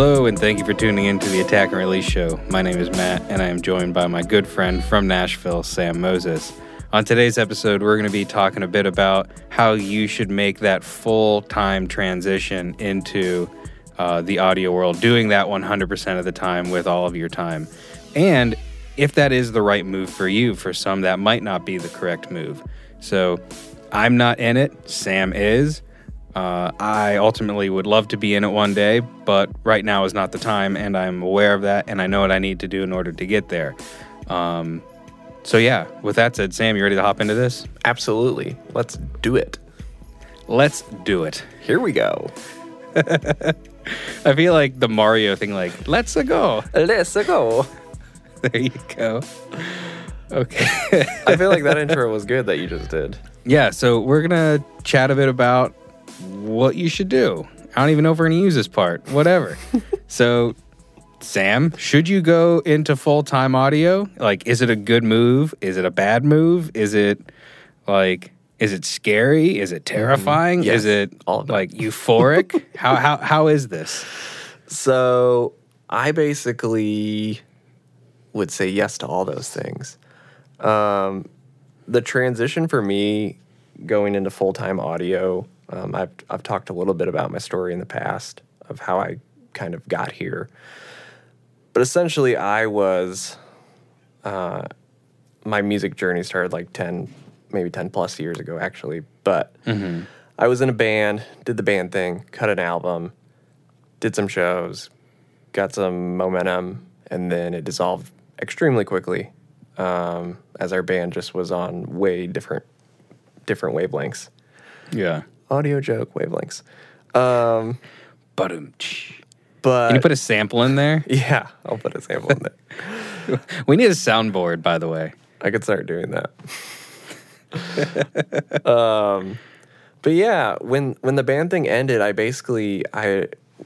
Hello, and thank you for tuning in to the Attack and Release Show. My name is Matt, and I am joined by my good friend from Nashville, Sam Moses. On today's episode, we're going to be talking a bit about how you should make that full-time transition into the audio world, doing that 100% of the time with all of your time. And if that is the right move for you, for some, that might not be the correct move. So I'm not in it, Sam is. I ultimately would love to be in it one day, but right now is not the time, and I'm aware of that, and I know what I need to do in order to get there. So, with that said, Sam, you ready to hop into this? Absolutely. Let's do it. Let's do it. Here we go. I feel like the Mario thing, like, let's-a go. Let's-a go. There you go. Okay. I feel like that intro was good that you just did. Yeah, so we're going to chat a bit about what you should do. I don't even know if we're going to use this part. Whatever. So, Sam, should you go into full-time audio? Like, is it a good move? Is it a bad move? Is it, like, is it scary? Is it terrifying? Yes. Is it, like, euphoric? How is this? So, I basically would say yes to all those things. The transition for me going into full-time audio, I've talked a little bit about my story in the past of how I kind of got here. But essentially I was, my music journey started like 10 plus years ago actually. But I was in a band, did the band thing, cut an album, did some shows, got some momentum, and then it dissolved extremely quickly as our band just was on way different wavelengths. Yeah. Audio joke wavelengths. But can you put a sample in there? Yeah, I'll put a sample in there. We need a soundboard, by the way. I could start doing that. But yeah, when the band thing ended, I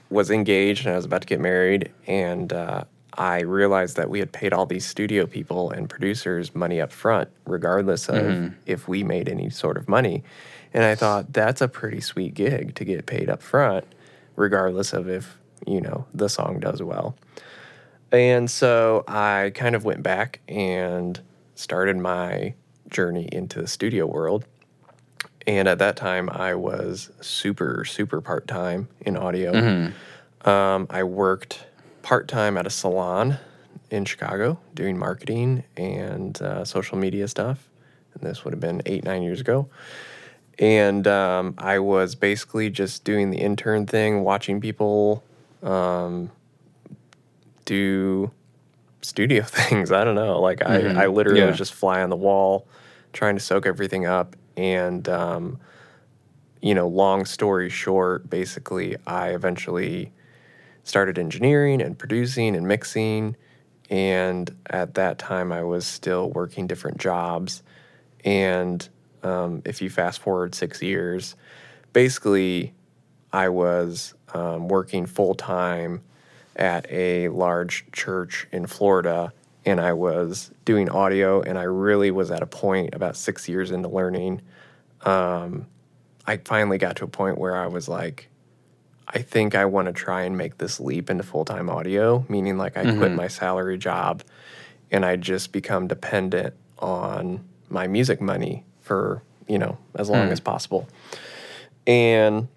was engaged and I was about to get married, and I realized that we had paid all these studio people and producers money up front, regardless of if we made any sort of money. And I thought, that's a pretty sweet gig to get paid up front, regardless of if, the song does well. And so I kind of went back and started my journey into the studio world. And at that time, I was super, super part-time in audio. I worked part-time at a salon in Chicago doing marketing and social media stuff. And this would have been 8-9 years ago. And I was basically just doing the intern thing, watching people do studio things. I don't know. Like, I literally was just fly on the wall trying to soak everything up. And, long story short, basically, I eventually started engineering and producing and mixing. And at that time, I was still working different jobs. And if you fast forward 6 years, basically I was working full-time at a large church in Florida, and I was doing audio, and I really was at a point about 6 years into learning. I finally got to a point where I was like, I think I want to try and make this leap into full-time audio, meaning like I quit my salary job, and I just become dependent on my music money for, as long as possible. And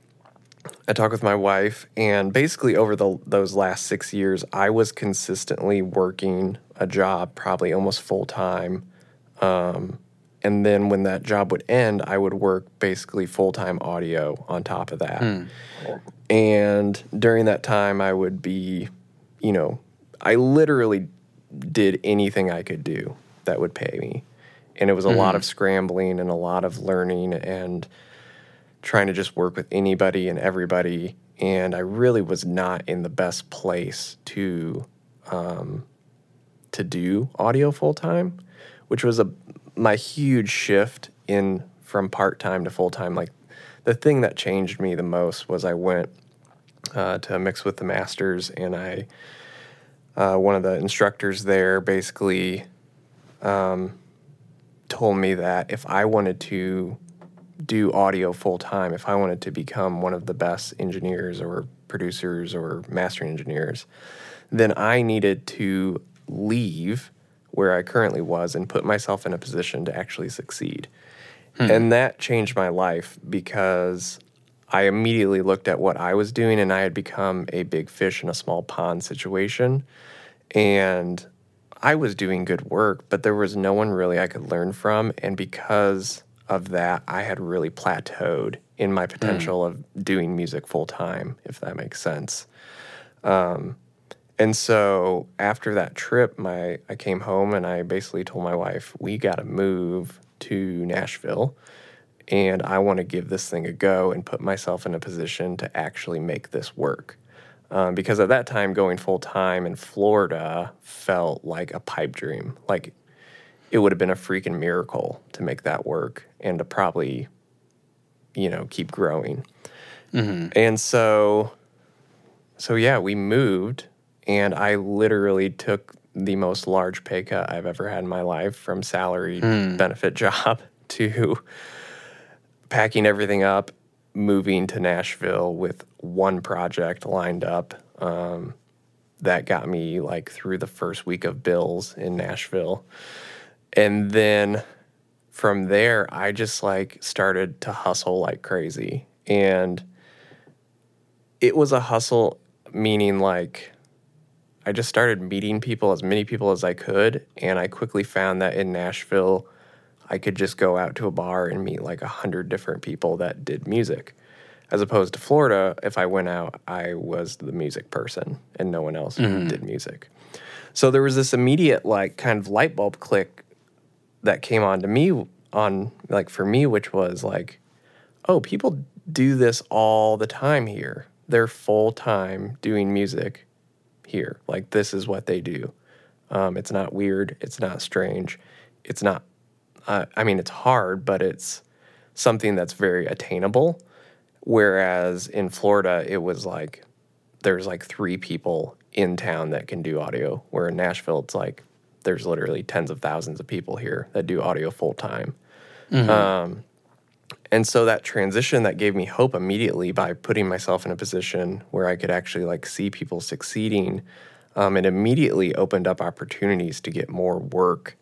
I talked with my wife, and basically over those last 6 years, I was consistently working a job probably almost full-time. And then when that job would end, I would work basically full-time audio on top of that. And during that time, I would be, I literally did anything I could do that would pay me. And it was a lot of scrambling and a lot of learning and trying to just work with anybody and everybody. And I really was not in the best place to do audio full-time, which was my huge shift from part-time to full-time. Like, the thing that changed me the most was I went to Mix with the Masters, and I one of the instructors there basically told me that if I wanted to do audio full-time, if I wanted to become one of the best engineers or producers or mastering engineers, then I needed to leave where I currently was and put myself in a position to actually succeed. And that changed my life because I immediately looked at what I was doing, and I had become a big fish in a small pond situation. And I was doing good work, but there was no one really I could learn from. And because of that, I had really plateaued in my potential of doing music full time, if that makes sense. And so after that trip, I came home and I basically told my wife, we got to move to Nashville, and I want to give this thing a go and put myself in a position to actually make this work. Because at that time, going full-time in Florida felt like a pipe dream. Like, it would have been a freaking miracle to make that work and to probably, you know, keep growing. And so yeah, we moved, and I literally took the most large pay cut I've ever had in my life, from salary benefit job to packing everything up, moving to Nashville with one project lined up. That got me like through the first week of bills in Nashville. And then from there, I just like started to hustle like crazy. And it was a hustle, meaning like I just started meeting people, as many people as I could, and I quickly found that in Nashville, I could just go out to a bar and meet like 100 different people that did music. As opposed to Florida, if I went out, I was the music person and no one else did music. So there was this immediate like kind of light bulb click that came on to me, on like for me, which was like, oh, people do this all the time here. They're full-time doing music here. Like, this is what they do. It's not weird. It's not strange. It's not, I mean, it's hard, but it's something that's very attainable. Whereas in Florida, it was like, there's like 3 people in town that can do audio. Where in Nashville, it's like, there's literally tens of thousands of people here that do audio full time. And so that transition, that gave me hope immediately by putting myself in a position where I could actually like see people succeeding. It immediately opened up opportunities to get more work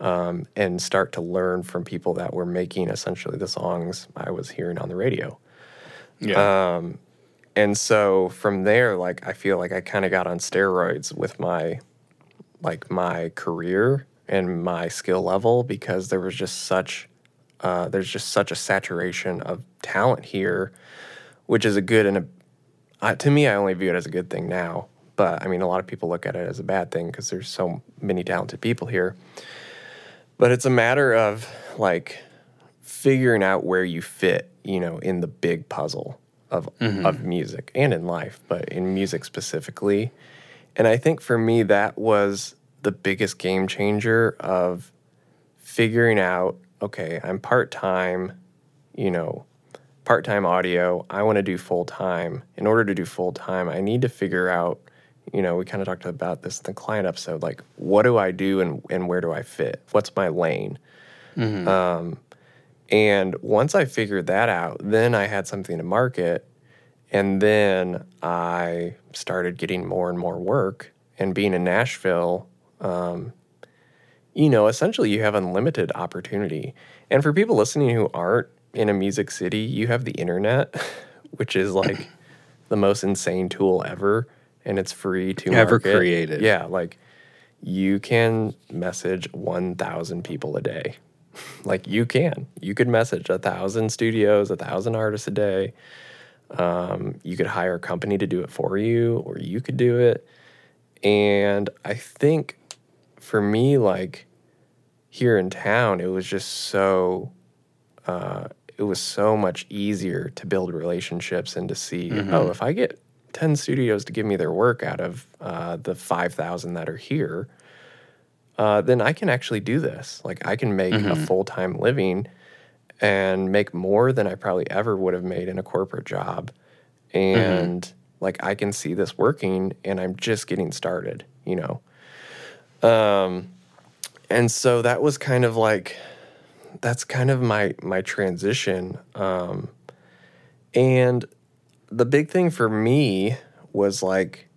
and start to learn from people that were making essentially the songs I was hearing on the radio. And so from there, like, I feel like I kind of got on steroids with my career and my skill level, because there was just such... there's just such a saturation of talent here, which is a good and to me, I only view it as a good thing now. But, I mean, a lot of people look at it as a bad thing because there's so many talented people here. But it's a matter of, like, figuring out where you fit, you know, in the big puzzle of music and in life, but in music specifically. And I think for me that was the biggest game changer of figuring out, okay, I'm part-time, you know, part-time audio. I want to do full-time. In order to do full-time, I need to figure out, you know, we kind of talked about this in the client episode, like, what do I do and where do I fit? What's my lane? And once I figured that out, then I had something to market, and then I started getting more and more work. And being in Nashville, you know, essentially you have unlimited opportunity. And for people listening who aren't in a music city, you have the internet, which is like the most insane tool ever, and it's free to market. Ever created. Yeah, like you can message 1,000 people a day. Like you can. You could message 1,000 studios, 1,000 artists a day. You could hire a company to do it for you, or you could do it. And I think for me, like, here in town, it was just so, it was so much easier to build relationships and to see, oh, if I get 10 studios to give me their work out of the 5,000 that are here, then I can actually do this. Like, I can make a full-time living and make more than I probably ever would have made in a corporate job. And, like, I can see this working, and I'm just getting started, you know. And so that was kind of like, that's kind of my transition. And the big thing for me was like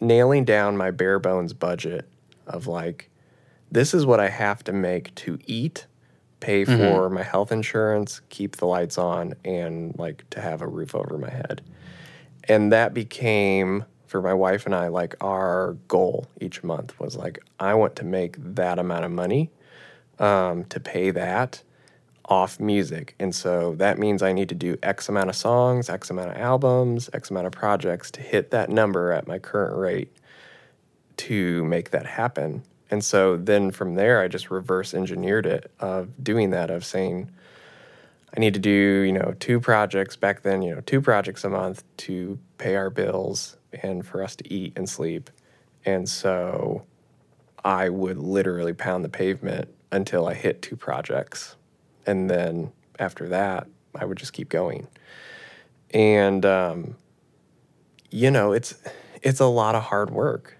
nailing down my bare bones budget of like, this is what I have to make to eat, pay for mm-hmm. my health insurance, keep the lights on, and like to have a roof over my head. And that became, for my wife and I, like our goal each month was like, I want to make that amount of money to pay that off music. And so that means I need to do X amount of songs, X amount of albums, X amount of projects to hit that number at my current rate to make that happen. And so then from there, I just reverse engineered it of doing that, of saying, I need to do, you know, 2 projects back then, you know, 2 projects a month to pay our bills and for us to eat and sleep. And so I would literally pound the pavement until I hit 2 projects. And then after that, I would just keep going. And, you know, it's a lot of hard work.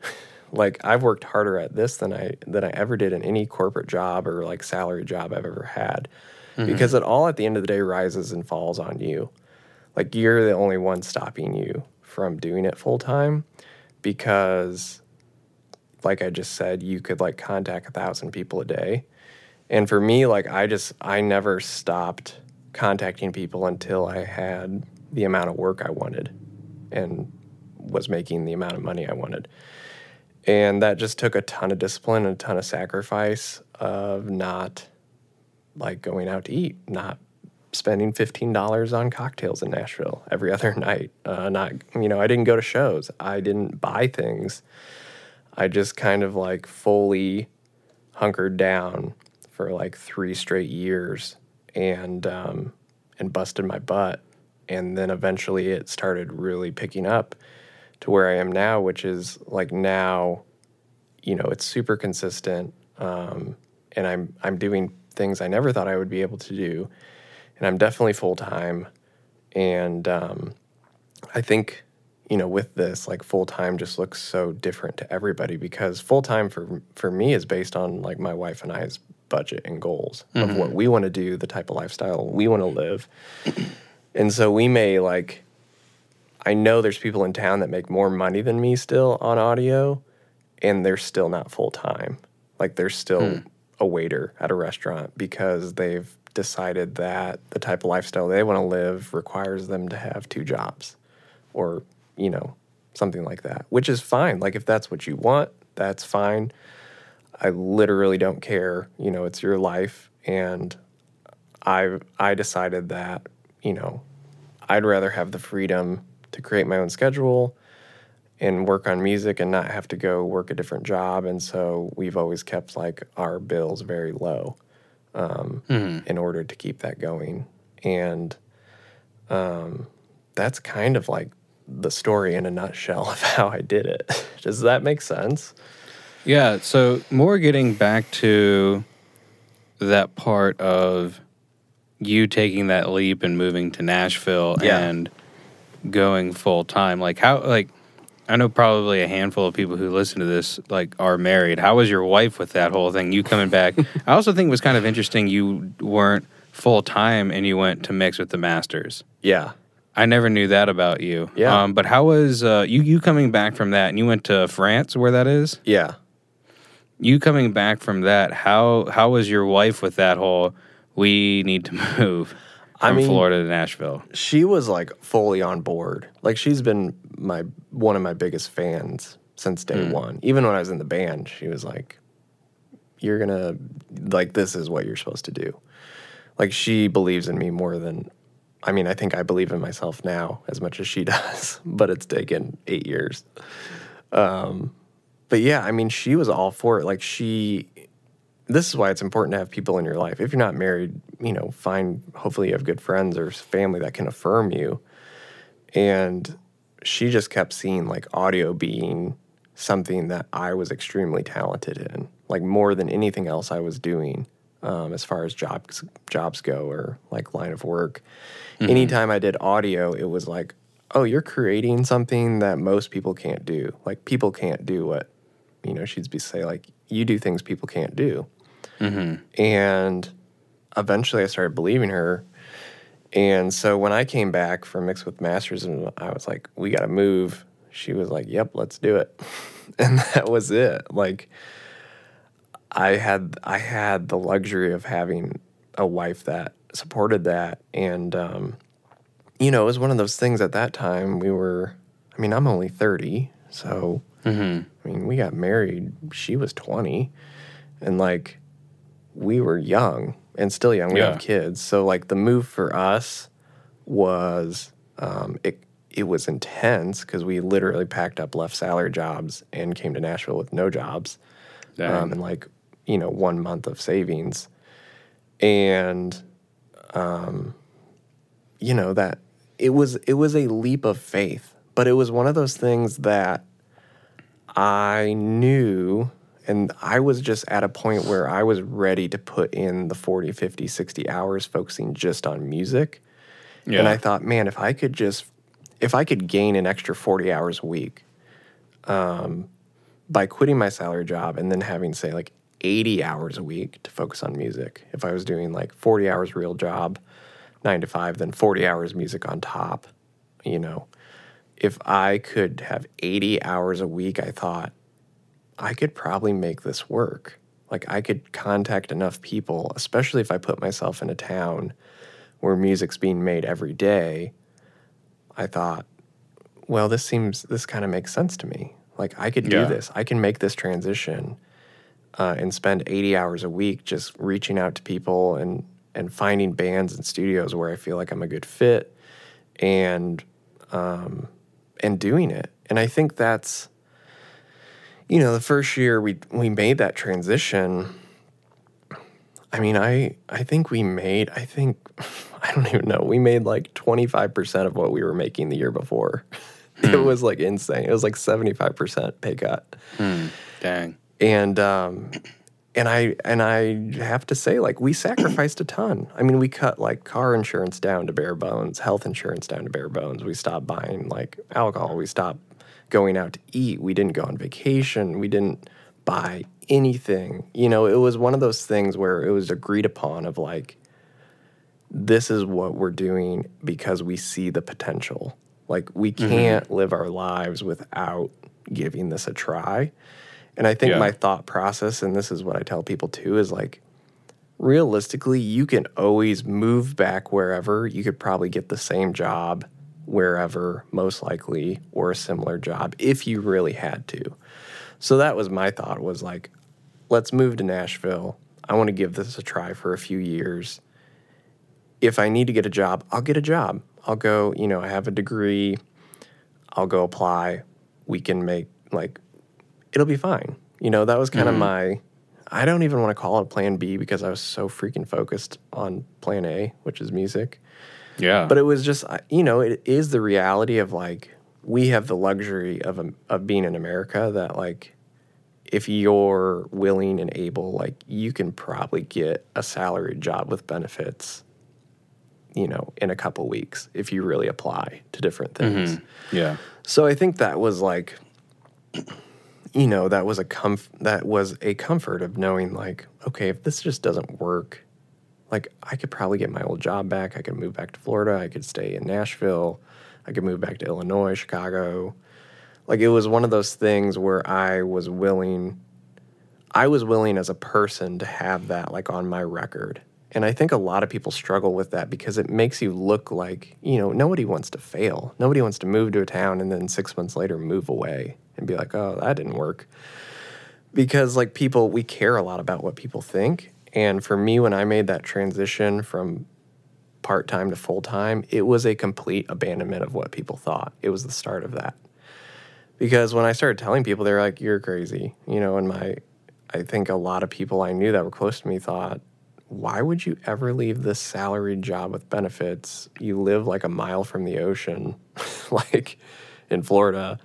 Like, I've worked harder at this than I ever did in any corporate job or, like, salary job I've ever had. Mm-hmm. Because it all, at the end of the day, rises and falls on you. Like, you're the only one stopping you from doing it full-time because, like I just said, you could, like, contact 1,000 people a day. And for me, like, I never stopped contacting people until I had the amount of work I wanted and was making the amount of money I wanted. And that just took a ton of discipline and a ton of sacrifice of not, like, going out to eat, not spending $15 on cocktails in Nashville every other night. Not, you know, I didn't go to shows. I didn't buy things. I just kind of, like, fully hunkered down for, like, 3 straight years and busted my butt. And then eventually it started really picking up to where I am now, which is, like, now, you know, it's super consistent, and I'm doing things I never thought I would be able to do, and I'm definitely full-time, and I think, you know, with this, like, full-time just looks so different to everybody, because full-time for me is based on, like, my wife and I's budget and goals mm-hmm. of what we want to do, the type of lifestyle we want to live, and so we may, like, I know there's people in town that make more money than me still on audio, and they're still not full-time. Like, they're still a waiter at a restaurant because they've decided that the type of lifestyle they want to live requires them to have 2 jobs or, you know, something like that, which is fine. Like, if that's what you want, that's fine. I literally don't care. You know, it's your life, and I decided that, you know, I'd rather have the freedom to create my own schedule and work on music and not have to go work a different job. And so we've always kept, like, our bills very low in order to keep that going. And that's kind of, like, the story in a nutshell of how I did it. Does that make sense? Yeah, so more getting back to that part of you taking that leap and moving to Nashville and going full time, like, how, like, I know probably a handful of people who listen to this, like, are married. How was your wife with that whole thing, you coming back? I also think it was kind of interesting you weren't full time and you went to Mix with the Masters. Yeah, I never knew that about you. Yeah, but how was you coming back from that, and you went to France, where that is? Yeah, you coming back from that, how was your wife with that whole, we need to move from Florida to Nashville? She was, like, fully on board. Like, she's been one of my biggest fans since day one. Even when I was in the band, she was like, you're gonna, like, this is what you're supposed to do. Like, she believes in me more than, I mean, I think I believe in myself now as much as she does, but it's taken 8 years. But yeah, I mean, she was all for it. Like, this is why it's important to have people in your life. If you're not married, you know, hopefully you have good friends or family that can affirm you. And she just kept seeing, like, audio being something that I was extremely talented in, like, more than anything else I was doing as far as jobs go, or, like, line of work. Mm-hmm. Anytime I did audio, it was like, oh, you're creating something that most people can't do. Like, people can't do what, you know, she'd be saying, like, you do things people can't do. Mm-hmm. And eventually I started believing her, And so when I came back from Mix with Masters, and I was like, we got to move, she was like, yep, let's do it. And that was it. Like, I had the luxury of having a wife that supported that. And, you know, it was one of those things at that time I'm only 30, so, mm-hmm. I mean, we got married, she was 20, and, like, we were young and still young. We have kids. So, like, the move for us was, it was intense because we literally packed up left salary jobs and came to Nashville with no jobs. And, like, you know, 1 month of savings. And, you know, that it was a leap of faith. But it was one of those things that I knew, and I was just at a point where I was ready to put in the 40, 50, 60 hours focusing just on music. Yeah. And I thought, man, if I could gain an extra 40 hours a week by quitting my salary job and then having, say, like 80 hours a week to focus on music. If I was doing like 40 hours real job, 9 to 5, then 40 hours music on top, you know. If I could have 80 hours a week, I thought, I could probably make this work. Like, I could contact enough people, especially if I put myself in a town where music's being made every day. I thought, well, this kind of makes sense to me. Like, I could do this. I can make this transition and spend 80 hours a week just reaching out to people and finding bands and studios where I feel like I'm a good fit and doing it. And I think that's, you know, the first year we made that transition, I mean, we made like 25% of what we were making the year before. It was like insane. It was like 75% pay cut. Dang. And I have to say, like, we sacrificed a ton. I mean, we cut, like, car insurance down to bare bones, health insurance down to bare bones. We stopped buying, like, alcohol. We stopped going out to eat. We didn't go on vacation. We didn't buy anything. You know, it was one of those things where it was agreed upon of, like, this is what we're doing because we see the potential. Like, we can't live our lives without giving this a try. And I think my thought process, and this is what I tell people too, is like, realistically, you can always move back wherever. You could probably get the same job wherever, most likely, or a similar job if you really had to. So that was my thought, was like, let's move to Nashville. I want to give this a try for a few years. If I need to get a job, I'll get a job. I'll go, you know, I have a degree. I'll go apply. We can make, like, it'll be fine. You know, that was kind of my, I don't even want to call it plan B because I was so freaking focused on plan A, which is music. Yeah. But it was just, you know, it is the reality of, like, we have the luxury of being in America that, like, if you're willing and able, like, you can probably get a salaried job with benefits, you know, in a couple weeks if you really apply to different things. Mm-hmm. Yeah. So I think that was, like, you know, that was a comfort of knowing, like, okay, if this just doesn't work, like, I could probably get my old job back. I could move back to Florida. I could stay in Nashville. I could move back to Illinois, Chicago. Like, it was one of those things where I was willing as a person to have that, like, on my record. And I think a lot of people struggle with that because it makes you look like, you know, nobody wants to fail. Nobody wants to move to a town and then 6 months later move away and be like, oh, that didn't work. Because, like, people, we care a lot about what people think. And for me, when I made that transition from part-time to full-time, it was a complete abandonment of what people thought. It was the start of that. Because when I started telling people, they were like, you're crazy. You know, and I think a lot of people I knew that were close to me thought, why would you ever leave this salaried job with benefits? You live like a mile from the ocean, like in Florida.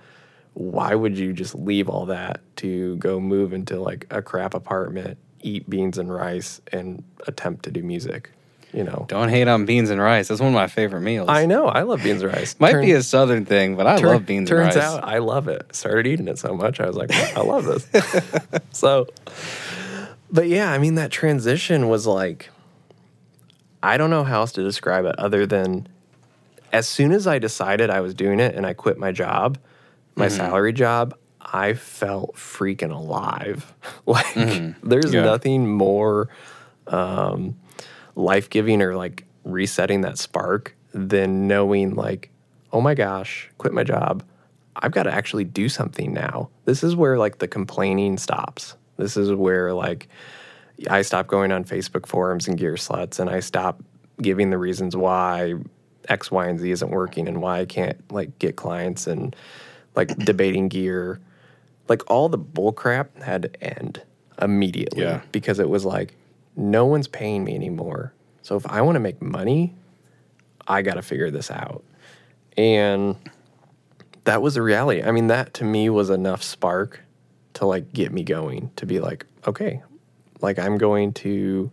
Why would you just leave all that to go move into, like, a crap apartment, eat beans and rice, and attempt to do music? You know, don't hate on beans and rice. That's one of my favorite meals. I know. I love beans and rice. Might be a southern thing, but I love beans and rice. Turns out I love it. Started eating it so much, I was like, I love this. But yeah, I mean, that transition was like, I don't know how else to describe it other than as soon as I decided I was doing it and I quit my job, my salary job, I felt freaking alive. Like there's nothing more life-giving or like resetting that spark than knowing like, oh my gosh, quit my job. I've got to actually do something now. This is where like the complaining stops. This is where like I stop going on Facebook forums and gear sluts, and I stop giving the reasons why X, Y, and Z isn't working and why I can't, like, get clients and, like, debating gear. Like, all the bull crap had to end immediately because it was like, no one's paying me anymore. So if I want to make money, I got to figure this out. And that was the reality. I mean, that to me was enough spark to, like, get me going, to be like, okay, like, I'm going to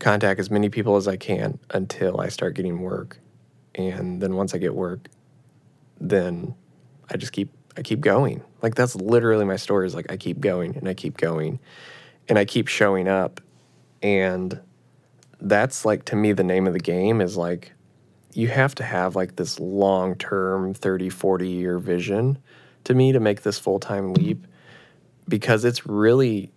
contact as many people as I can until I start getting work. And then once I get work, then I just keep going. Like, that's literally my story, is like, I keep going and I keep going and I keep showing up. And that's, like, to me, the name of the game is, like, you have to have, like, this long-term 30, 40-year vision, to me, to make this full-time leap, because it's really,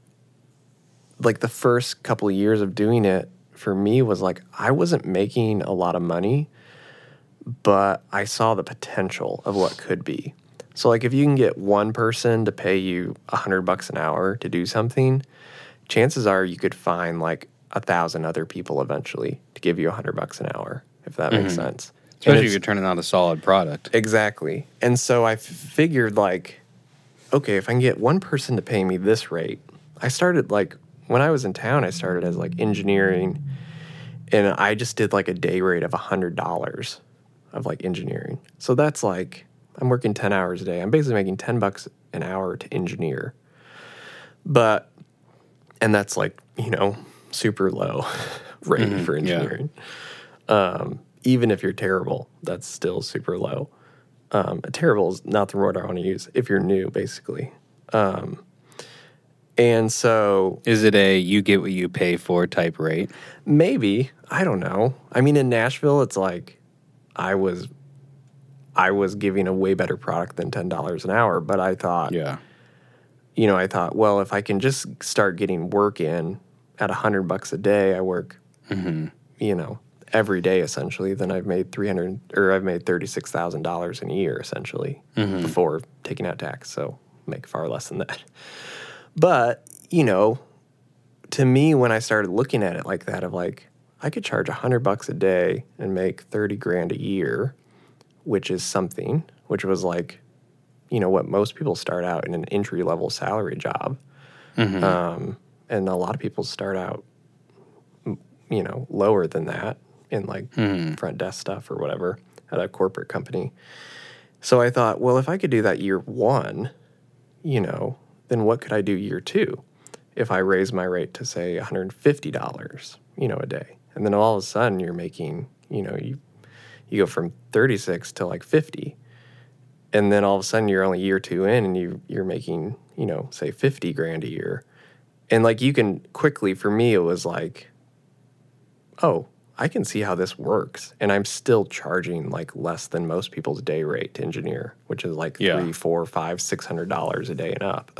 like, the first couple of years of doing it for me was like, I wasn't making a lot of money, but I saw the potential of what could be. So, like, if you can get one person to pay you $100 an hour to do something, chances are you could find like 1,000 other people eventually to give you $100 an hour, if that makes sense. Especially if you're turning out a solid product. Exactly. And so I figured, like, okay, if I can get one person to pay me this rate, I started, like, when I was in town, I started as, like, engineering, and I just did, like, a day rate of $100 of, like, engineering. So that's, like, I'm working 10 hours a day. I'm basically making $10 an hour to engineer. But, and that's, like, you know, super low rate for engineering. Yeah. Even if you're terrible, that's still super low. Terrible is not the word I want to use if you're new, basically. And so... Is it a you get what you pay for type rate? Maybe. I don't know. I mean, in Nashville, it's like I was giving a way better product than $10 an hour, but I thought, you know, I thought, well, if I can just start getting work in at $100 a day, I work, you know, every day essentially, then I've made I've made $36,000 in a year essentially before taking out tax, so make far less than that. But, you know, to me, when I started looking at it like that, of like, I could charge $100 a day and make $30,000 a year, which is something, which was like, you know, what most people start out in an entry-level salary job. And a lot of people start out, you know, lower than that in, like, front desk stuff or whatever at a corporate company. So I thought, well, if I could do that year one, you know, then what could I do year two if I raise my rate to, say, $150, you know, a day? And then all of a sudden you're making, you know, you go from 36 to, like, 50. And then all of a sudden you're only year two in and you're making, you know, say $50,000 a year. And, like, you can quickly, for me, it was like, oh, I can see how this works. And I'm still charging, like, less than most people's day rate to engineer, which is like $300, $400, $500, $600 a day and up.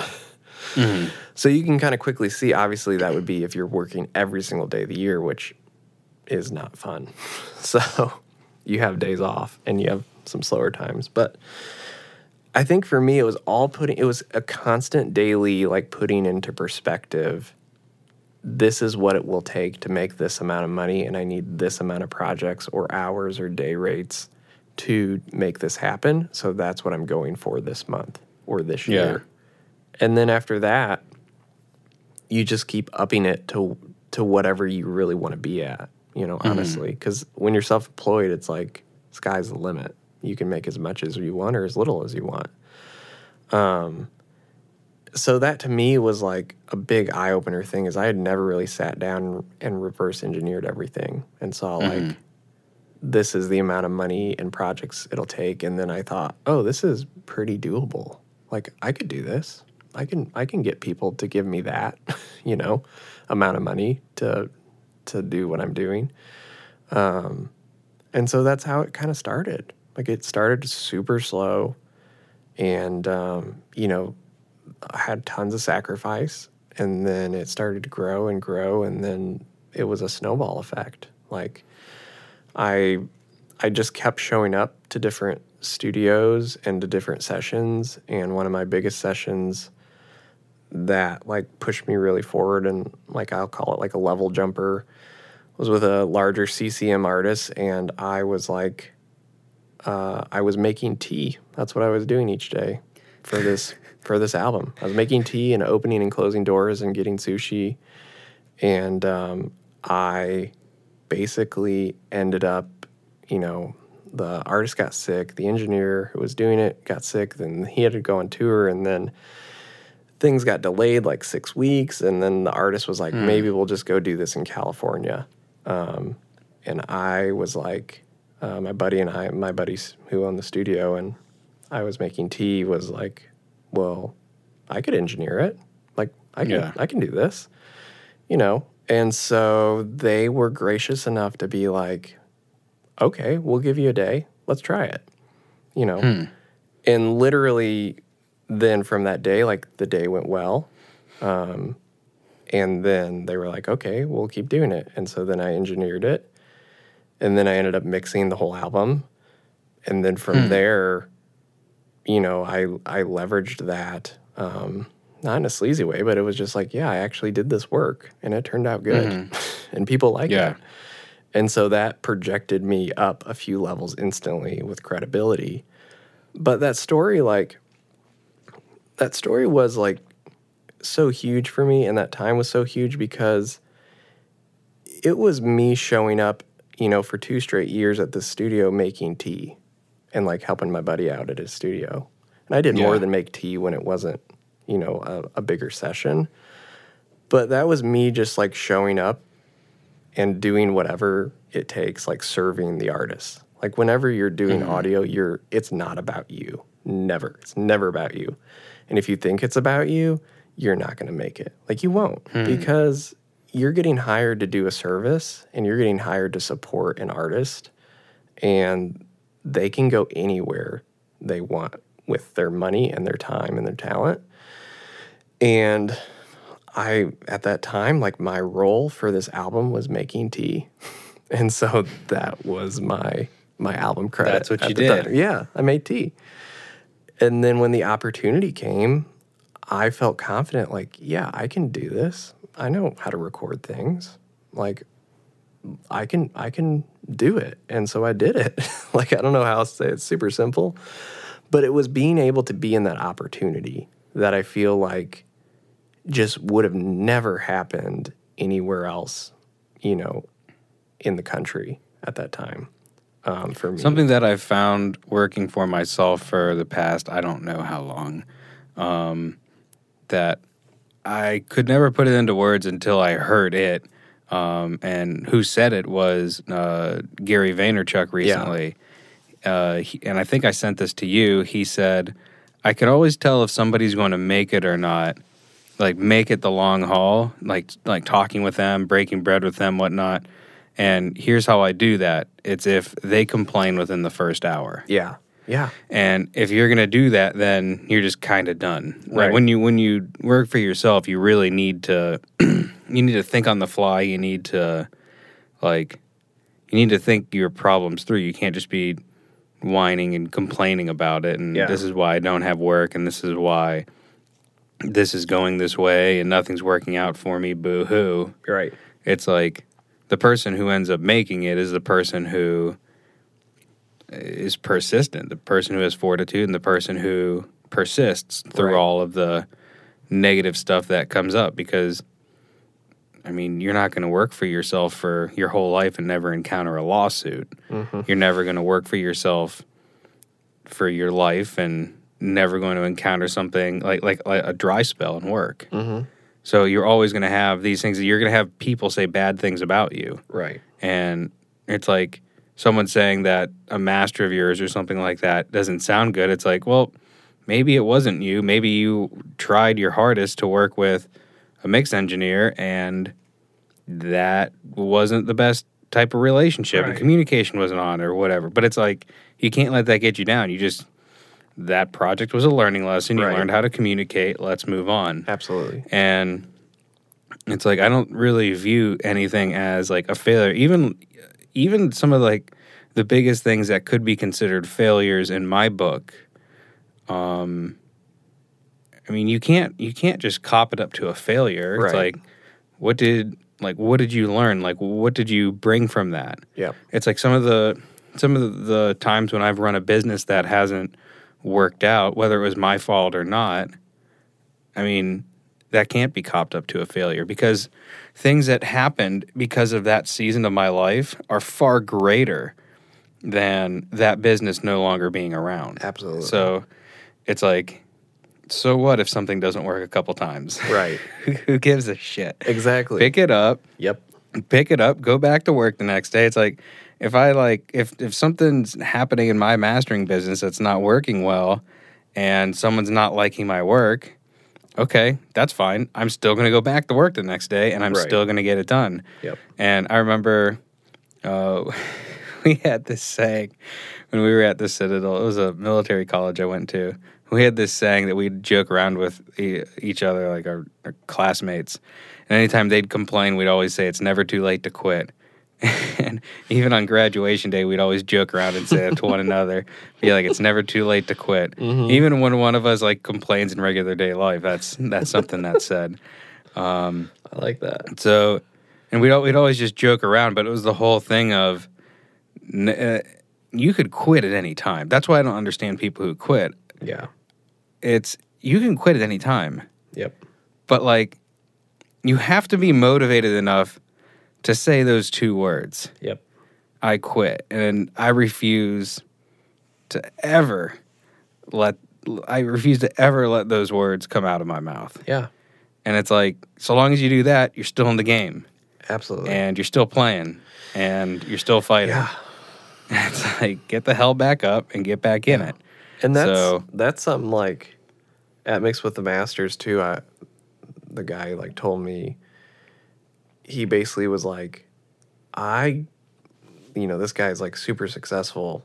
So you can kind of quickly see, obviously, that would be if you're working every single day of the year, which is not fun. So you have days off and you have some slower times. But I think for me, it was all it was a constant daily, like, putting into perspective, this is what it will take to make this amount of money, and I need this amount of projects or hours or day rates to make this happen. So that's what I'm going for this month or this year. And then after that, you just keep upping it to whatever you really want to be at, you know, honestly. Because when you're self-employed, it's like sky's the limit. You can make as much as you want or as little as you want. So that to me was like a big eye-opener thing, is I had never really sat down and reverse engineered everything and saw like, this is the amount of money and projects it'll take. And then I thought, oh, this is pretty doable. Like, I could do this. I can get people to give me that, you know, amount of money to do what I'm doing. And so that's how it kind of started. Like, it started super slow, and, you know, I had tons of sacrifice, and then it started to grow and grow, and then it was a snowball effect. Like, I just kept showing up to different studios and to different sessions, and one of my biggest sessions that, like, pushed me really forward, and, like, I'll call it, like, a level jumper, was with a larger CCM artist, and I was, like, I was making tea. That's what I was doing each day for this for this album. I was making tea and opening and closing doors and getting sushi, and I basically ended up, you know, the artist got sick, the engineer who was doing it got sick, then he had to go on tour, and then things got delayed like 6 weeks, and then the artist was like, maybe we'll just go do this in California. And I was like, my buddies who owned the studio and I was making tea was like, well, I could engineer it. Like, I can do this, you know? And so they were gracious enough to be like, okay, we'll give you a day. Let's try it, you know? And literally then from that day, like, the day went well. And then they were like, okay, we'll keep doing it. And so then I engineered it. And then I ended up mixing the whole album. And then from there, you know, I leveraged that, not in a sleazy way, but it was just like, yeah, I actually did this work, and it turned out good. And people liked it. And so that projected me up a few levels instantly with credibility. But that story was, like, so huge for me, and that time was so huge because it was me showing up, you know, for 2 straight years at the studio making tea and, like, helping my buddy out at his studio. And I did more than make tea when it wasn't, you know, a bigger session. But that was me just, like, showing up and doing whatever it takes, like, serving the artist. Like, whenever you're doing audio, it's not about you. Never. It's never about you. And if you think it's about you, you're not going to make it. Like, you won't, because you're getting hired to do a service, and you're getting hired to support an artist, and they can go anywhere they want with their money and their time and their talent. And I, at that time, like, my role for this album was making tea. And so that was my album credit. That's what you did. Yeah, I made tea. And then when the opportunity came, I felt confident, like, yeah, I can do this. I know how to record things. Like, I can do it. And so I did it. Like, I don't know how else to say it. It's super simple. But it was being able to be in that opportunity that I feel like just would have never happened anywhere else, you know, in the country at that time. For me. Something that I've found working for myself for the past, I don't know how long, that I could never put it into words until I heard it. And who said it was Gary Vaynerchuk recently. Yeah. And I think I sent this to you. He said, I could always tell if somebody's going to make it or not, like, make it the long haul, like talking with them, breaking bread with them, whatnot. And here's how I do that. It's if they complain within the first hour. Yeah. Yeah. And if you're going to do that, then you're just kind of done. Right. Like, when you work for yourself, you really need to think on the fly. You need to think your problems through. You can't just be whining and complaining about it, and this is why I don't have work, and this is why this is going this way, and nothing's working out for me, boo-hoo. Right. It's like the person who ends up making it is the person who is persistent, the person who has fortitude, and the person who persists through all of the negative stuff that comes up. Because, I mean, you're not going to work for yourself for your whole life and never encounter a lawsuit. Mm-hmm. You're never going to work for yourself for your life and never going to encounter something like a dry spell in work. Mm-hmm. So you're always going to have these things that you're going to have people say bad things about you. Right. And it's like someone saying that a master of yours or something like that doesn't sound good. It's like, well, maybe it wasn't you. Maybe you tried your hardest to work with a mix engineer, and that wasn't the best type of relationship, right, and communication wasn't on or whatever. But it's like, you can't let that get you down. You just, that project was a learning lesson. You right. learned how to communicate. Let's move on. Absolutely. And it's like, I don't really view anything as like a failure. Even some of like the biggest things that could be considered failures in my book, I mean, you can't just cop it up to a failure. Right. It's like, what did you learn? Like, what did you bring from that? Yeah. It's like some of the times when I've run a business that hasn't worked out, whether it was my fault or not, I mean, that can't be copped up to a failure, because things that happened because of that season of my life are far greater than that business no longer being around. Absolutely. So it's like, so what if something doesn't work a couple times? Right. Who gives a shit? Exactly. Pick it up. Yep. Pick it up. Go back to work the next day. It's like, if something's happening in my mastering business that's not working well and someone's not liking my work, okay, that's fine. I'm still going to go back to work the next day, and I'm right. still going to get it done. Yep. And I remember we had this saying when we were at the Citadel. It was a military college I went to. We had this saying that we'd joke around with each other, like our classmates. And anytime they'd complain, we'd always say, it's never too late to quit. And even on graduation day, we'd always joke around and say that to one another. Be like, it's never too late to quit. Mm-hmm. Even when one of us like complains in regular day life, that's something that's said. I like that. So, and we'd always just joke around, but it was the whole thing of you could quit at any time. That's why I don't understand people who quit. Yeah, you can quit at any time. Yep. But like, you have to be motivated enough to say those two words. Yep. I quit. And I refuse to ever let those words come out of my mouth. Yeah. And it's like, so long as you do that, you're still in the game. Absolutely. And you're still playing. And you're still fighting. Yeah. It's like, get the hell back up and get back in it. And that's something like at Mix with the Masters too. The guy like told me, he basically was like, this guy's like super successful,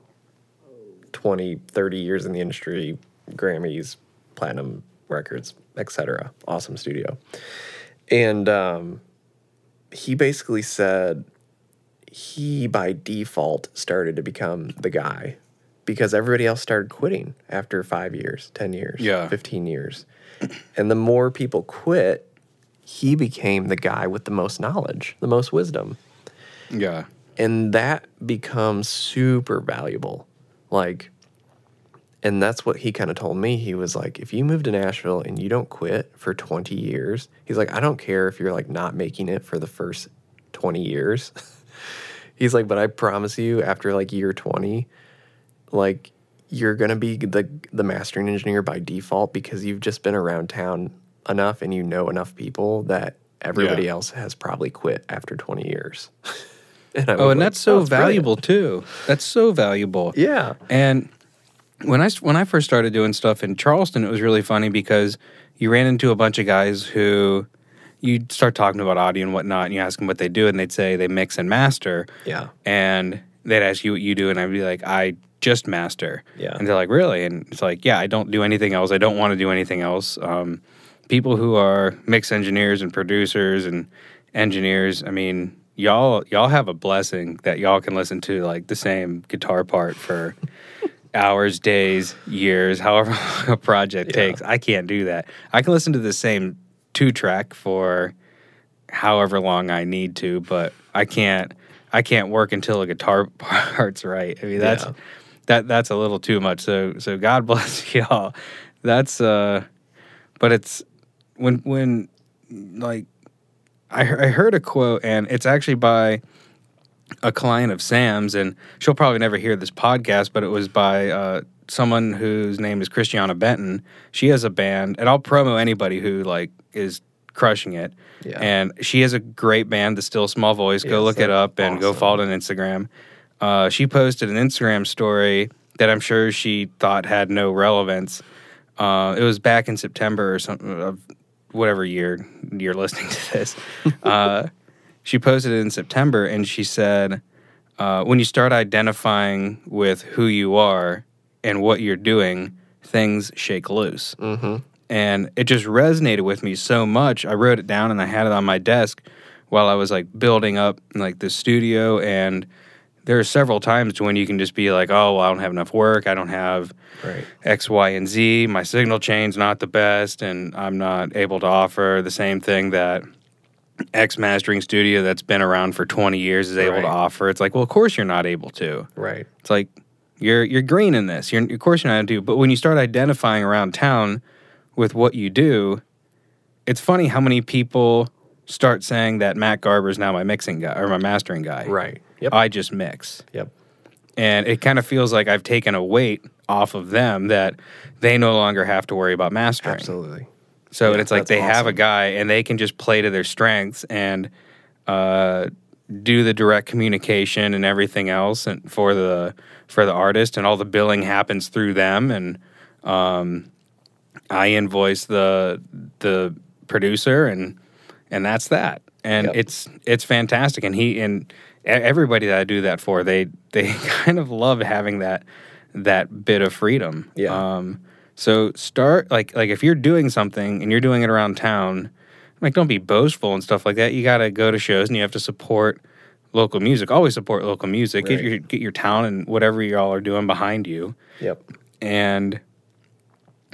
20, 30 years in the industry, Grammys, platinum records, etc. Awesome studio. And he basically said he by default started to become the guy because everybody else started quitting after 5 years, 10 years, 15 years. And the more people quit, he became the guy with the most knowledge, the most wisdom. Yeah. And that becomes super valuable. Like, and that's what he kind of told me. He was like, if you move to Nashville and you don't quit for 20 years, he's like, I don't care if you're like not making it for the first 20 years. He's like, but I promise you after like year 20, like you're going to be the mastering engineer by default because you've just been around town enough and you know enough people that everybody else has probably quit after 20 years. That's valuable too. That's so valuable. Yeah. And when I first started doing stuff in Charleston, it was really funny because you ran into a bunch of guys who you'd start talking about audio and whatnot, and you ask them what they do, and they'd say they mix and master. Yeah. And they'd ask you what you do, and I'd be like, I just master. Yeah. And they're like, really? And it's like, yeah, I don't do anything else. I don't want to do anything else. People who are mix engineers and producers and engineers, I mean, y'all have a blessing that y'all can listen to like the same guitar part for hours, days, years, however long a project takes. I can't do that. I can listen to the same 2-track for however long I need to, but I can't work until a guitar part's right. I mean, that's a little too much. So God bless y'all. But it's when like, I heard a quote, and it's actually by a client of Sam's, and she'll probably never hear this podcast, but it was by someone whose name is Christiana Benton. She has a band, and I'll promo anybody who like is crushing it. Yeah. And she has a great band, The Still Small Voice. Go look it up and go follow it on Instagram. She posted an Instagram story that I'm sure she thought had no relevance. It was back in September or something of whatever year you're listening to this. she posted it in September, and she said, when you start identifying with who you are and what you're doing, things shake loose. Mm-hmm. And it just resonated with me so much. I wrote it down and I had it on my desk while I was like building up like the studio. And there are several times when you can just be like, oh, well, I don't have enough work. I don't have X, Y, and Z. My signal chain's not the best, and I'm not able to offer the same thing that X mastering studio that's been around for 20 years is able to offer. It's like, well, of course you're not able to. Right. It's like you're green in this. Of course you're not able to. But when you start identifying around town with what you do, it's funny how many people start saying that Matt Garber's now my mixing guy or my mastering guy. Right. Yep. I just mix. Yep. And it kind of feels like I've taken a weight off of them that they no longer have to worry about mastering. Absolutely. So yeah, it's like they have a guy and they can just play to their strengths and do the direct communication and everything else, and for the artist, and all the billing happens through them, and I invoice the producer, and that's that. And it's fantastic. And he and everybody that I do that for, they kind of love having that bit of freedom. Yeah. So start like if you're doing something and you're doing it around town, like don't be boastful and stuff like that. You got to go to shows and you have to support local music. Always support local music. Right. Get your town and whatever y'all are doing behind you. Yep. And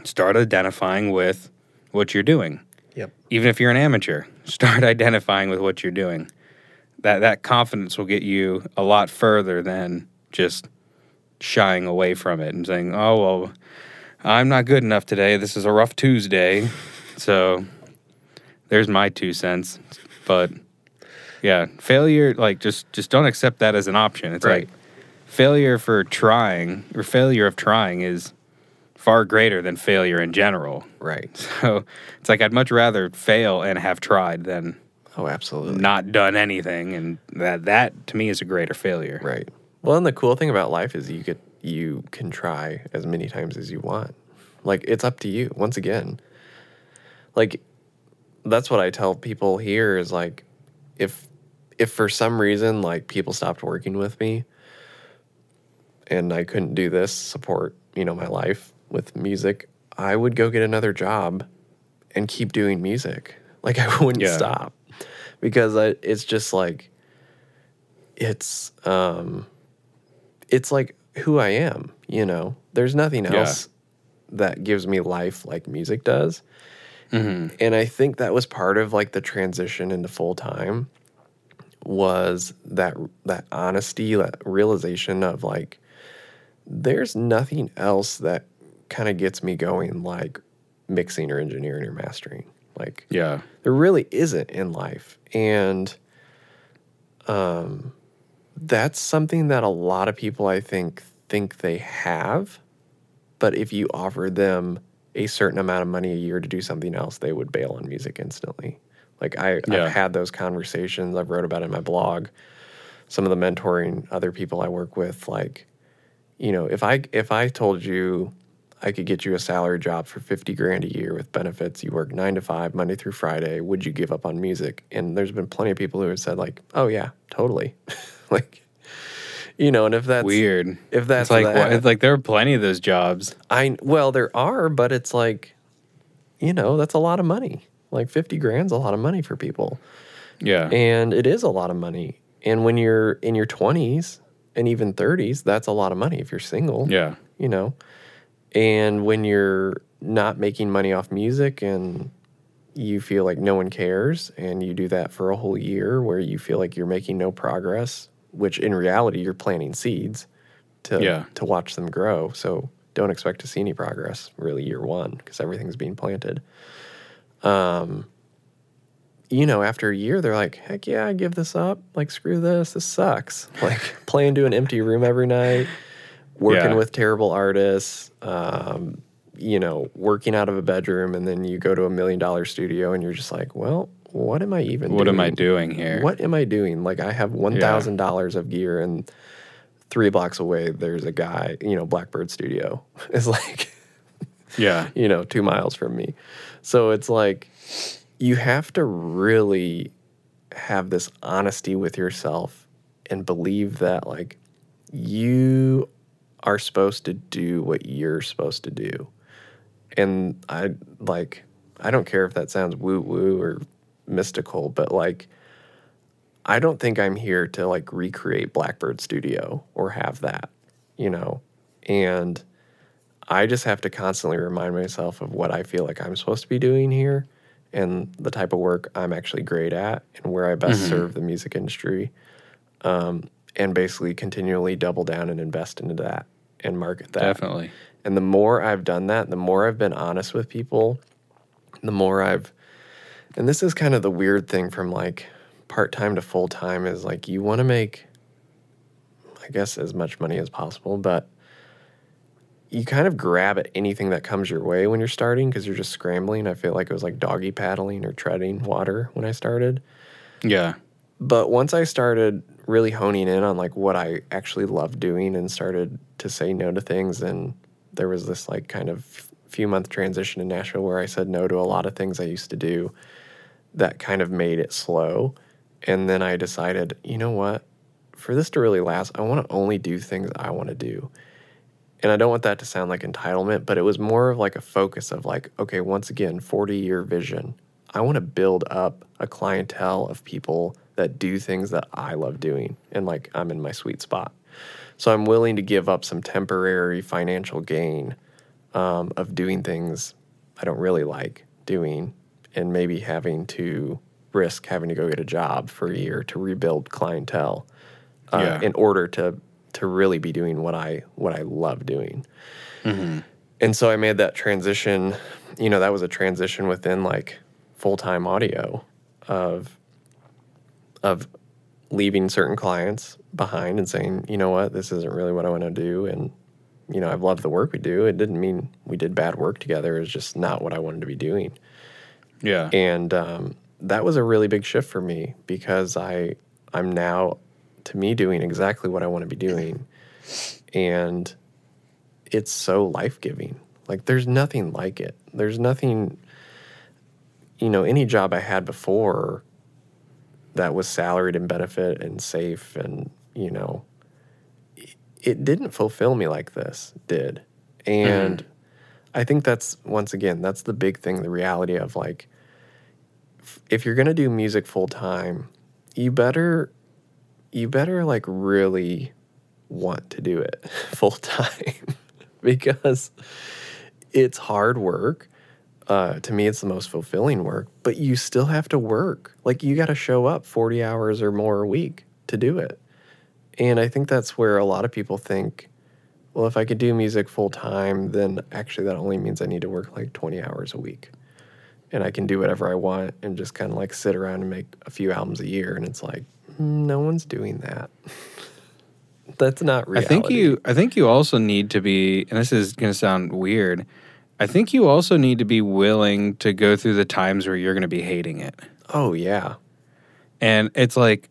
start identifying with what you're doing. Yep. Even if you're an amateur, start identifying with what you're doing. That confidence will get you a lot further than just shying away from it and saying, "Oh, well, I'm not good enough today. This is a rough Tuesday." So there's my 2 cents. But yeah, failure, like just don't accept that as an option. It's like failure for trying, or failure of trying, is far greater than failure in general. Right. So it's like I'd much rather fail and have tried than not done anything, and that to me is a greater failure. Right. Well, and the cool thing about life is you can try as many times as you want. Like, it's up to you. Once again, like, that's what I tell people here is, like, if for some reason, like, people stopped working with me and I couldn't do this, support, you know, my life with music, I would go get another job and keep doing music. Like, I wouldn't stop, because it's just, like, it's, like, who I am, you know. There's nothing else that gives me life like music does. Mm-hmm. And I think that was part of, like, the transition into full-time, was that honesty, that realization of, like, there's nothing else that kind of gets me going like mixing or engineering or mastering. Like, there really isn't in life. And that's something that a lot of people, I think they have, but if you offer them a certain amount of money a year to do something else, they would bail on music instantly. Like, I've had those conversations. I've wrote about it in my blog. Some of the mentoring other people I work with, like, you know, if I told you I could get you a salary job for $50,000 a year with benefits, you work 9 to 5, Monday through Friday, would you give up on music? And there's been plenty of people who have said, like, oh yeah, totally. Like, you know, and if that's weird, if that's like, it's like there are plenty of those jobs. There are, but it's like, you know, that's a lot of money. Like, $50,000's a lot of money for people. Yeah. And it is a lot of money. And when you're in your 20s and even 30s, that's a lot of money if you're single. Yeah. You know, and when you're not making money off music and you feel like no one cares, and you do that for a whole year where you feel like you're making no progress, which in reality you're planting seeds to watch them grow. So don't expect to see any progress really year one, because everything's being planted. You know, after a year, they're like, heck yeah, I give this up. Like, screw this. This sucks. Like, playing to an empty room every night, working with terrible artists, you know, working out of a bedroom, and then you go to $1 million studio and you're just like, well, what am I even doing? What am I doing here? What am I doing? Like, I have $1,000 of gear, and 3 blocks away there's a guy, you know, Blackbird Studio is like, you know, 2 miles from me. So it's like you have to really have this honesty with yourself and believe that, like, you are supposed to do what you're supposed to do. And I don't care if that sounds woo-woo or mystical, but, like, I don't think I'm here to, like, recreate Blackbird Studio or have that, you know? And I just have to constantly remind myself of what I feel like I'm supposed to be doing here and the type of work I'm actually great at and where I best serve the music industry, and basically continually double down and invest into that and market that. Definitely. And the more I've done that, the more I've been honest with people, the more I've... And this is kind of the weird thing from, like, part-time to full-time is, like, you want to make, I guess, as much money as possible, but you kind of grab at anything that comes your way when you're starting because you're just scrambling. I feel like it was like doggy paddling or treading water when I started. Yeah. But once I started really honing in on, like, what I actually loved doing and started to say no to things, and there was this, like, kind of few-month transition in Nashville where I said no to a lot of things I used to do that kind of made it slow. And then I decided, you know what, for this to really last, I want to only do things I want to do. And I don't want that to sound like entitlement, but it was more of like a focus of like, okay, once again, 40-year vision. I want to build up a clientele of people that do things that I love doing. And, like, I'm in my sweet spot. So I'm willing to give up some temporary financial gain of doing things I don't really like doing and maybe having to risk having to go get a job for a year to rebuild clientele in order to really be doing what I love doing. Mm-hmm. And so I made that transition, you know, that was a transition within, like, full-time audio of leaving certain clients behind and saying, you know what, this isn't really what I want to do. And, you know, I've loved the work we do. It didn't mean we did bad work together. It was just not what I wanted to be doing. Yeah. And that was a really big shift for me because I'm now, to me, doing exactly what I want to be doing. And it's so life-giving. Like, there's nothing like it. There's nothing, you know, any job I had before that was salaried and benefit and safe and, you know, it didn't fulfill me like this did. And I think that's, once again, that's the big thing, the reality of, like, if you're going to do music full-time, you better like really want to do it full-time because it's hard work. To me, it's the most fulfilling work, but you still have to work. Like, you got to show up 40 hours or more a week to do it. And I think that's where a lot of people think, well, if I could do music full-time, then actually that only means I need to work like 20 hours a week. And I can do whatever I want and just kind of, like, sit around and make a few albums a year. And it's like, no one's doing that. That's not reality. I think you also need to be, and this is going to sound weird, I think you also need to be willing to go through the times where you're going to be hating it. Oh, yeah. And it's like,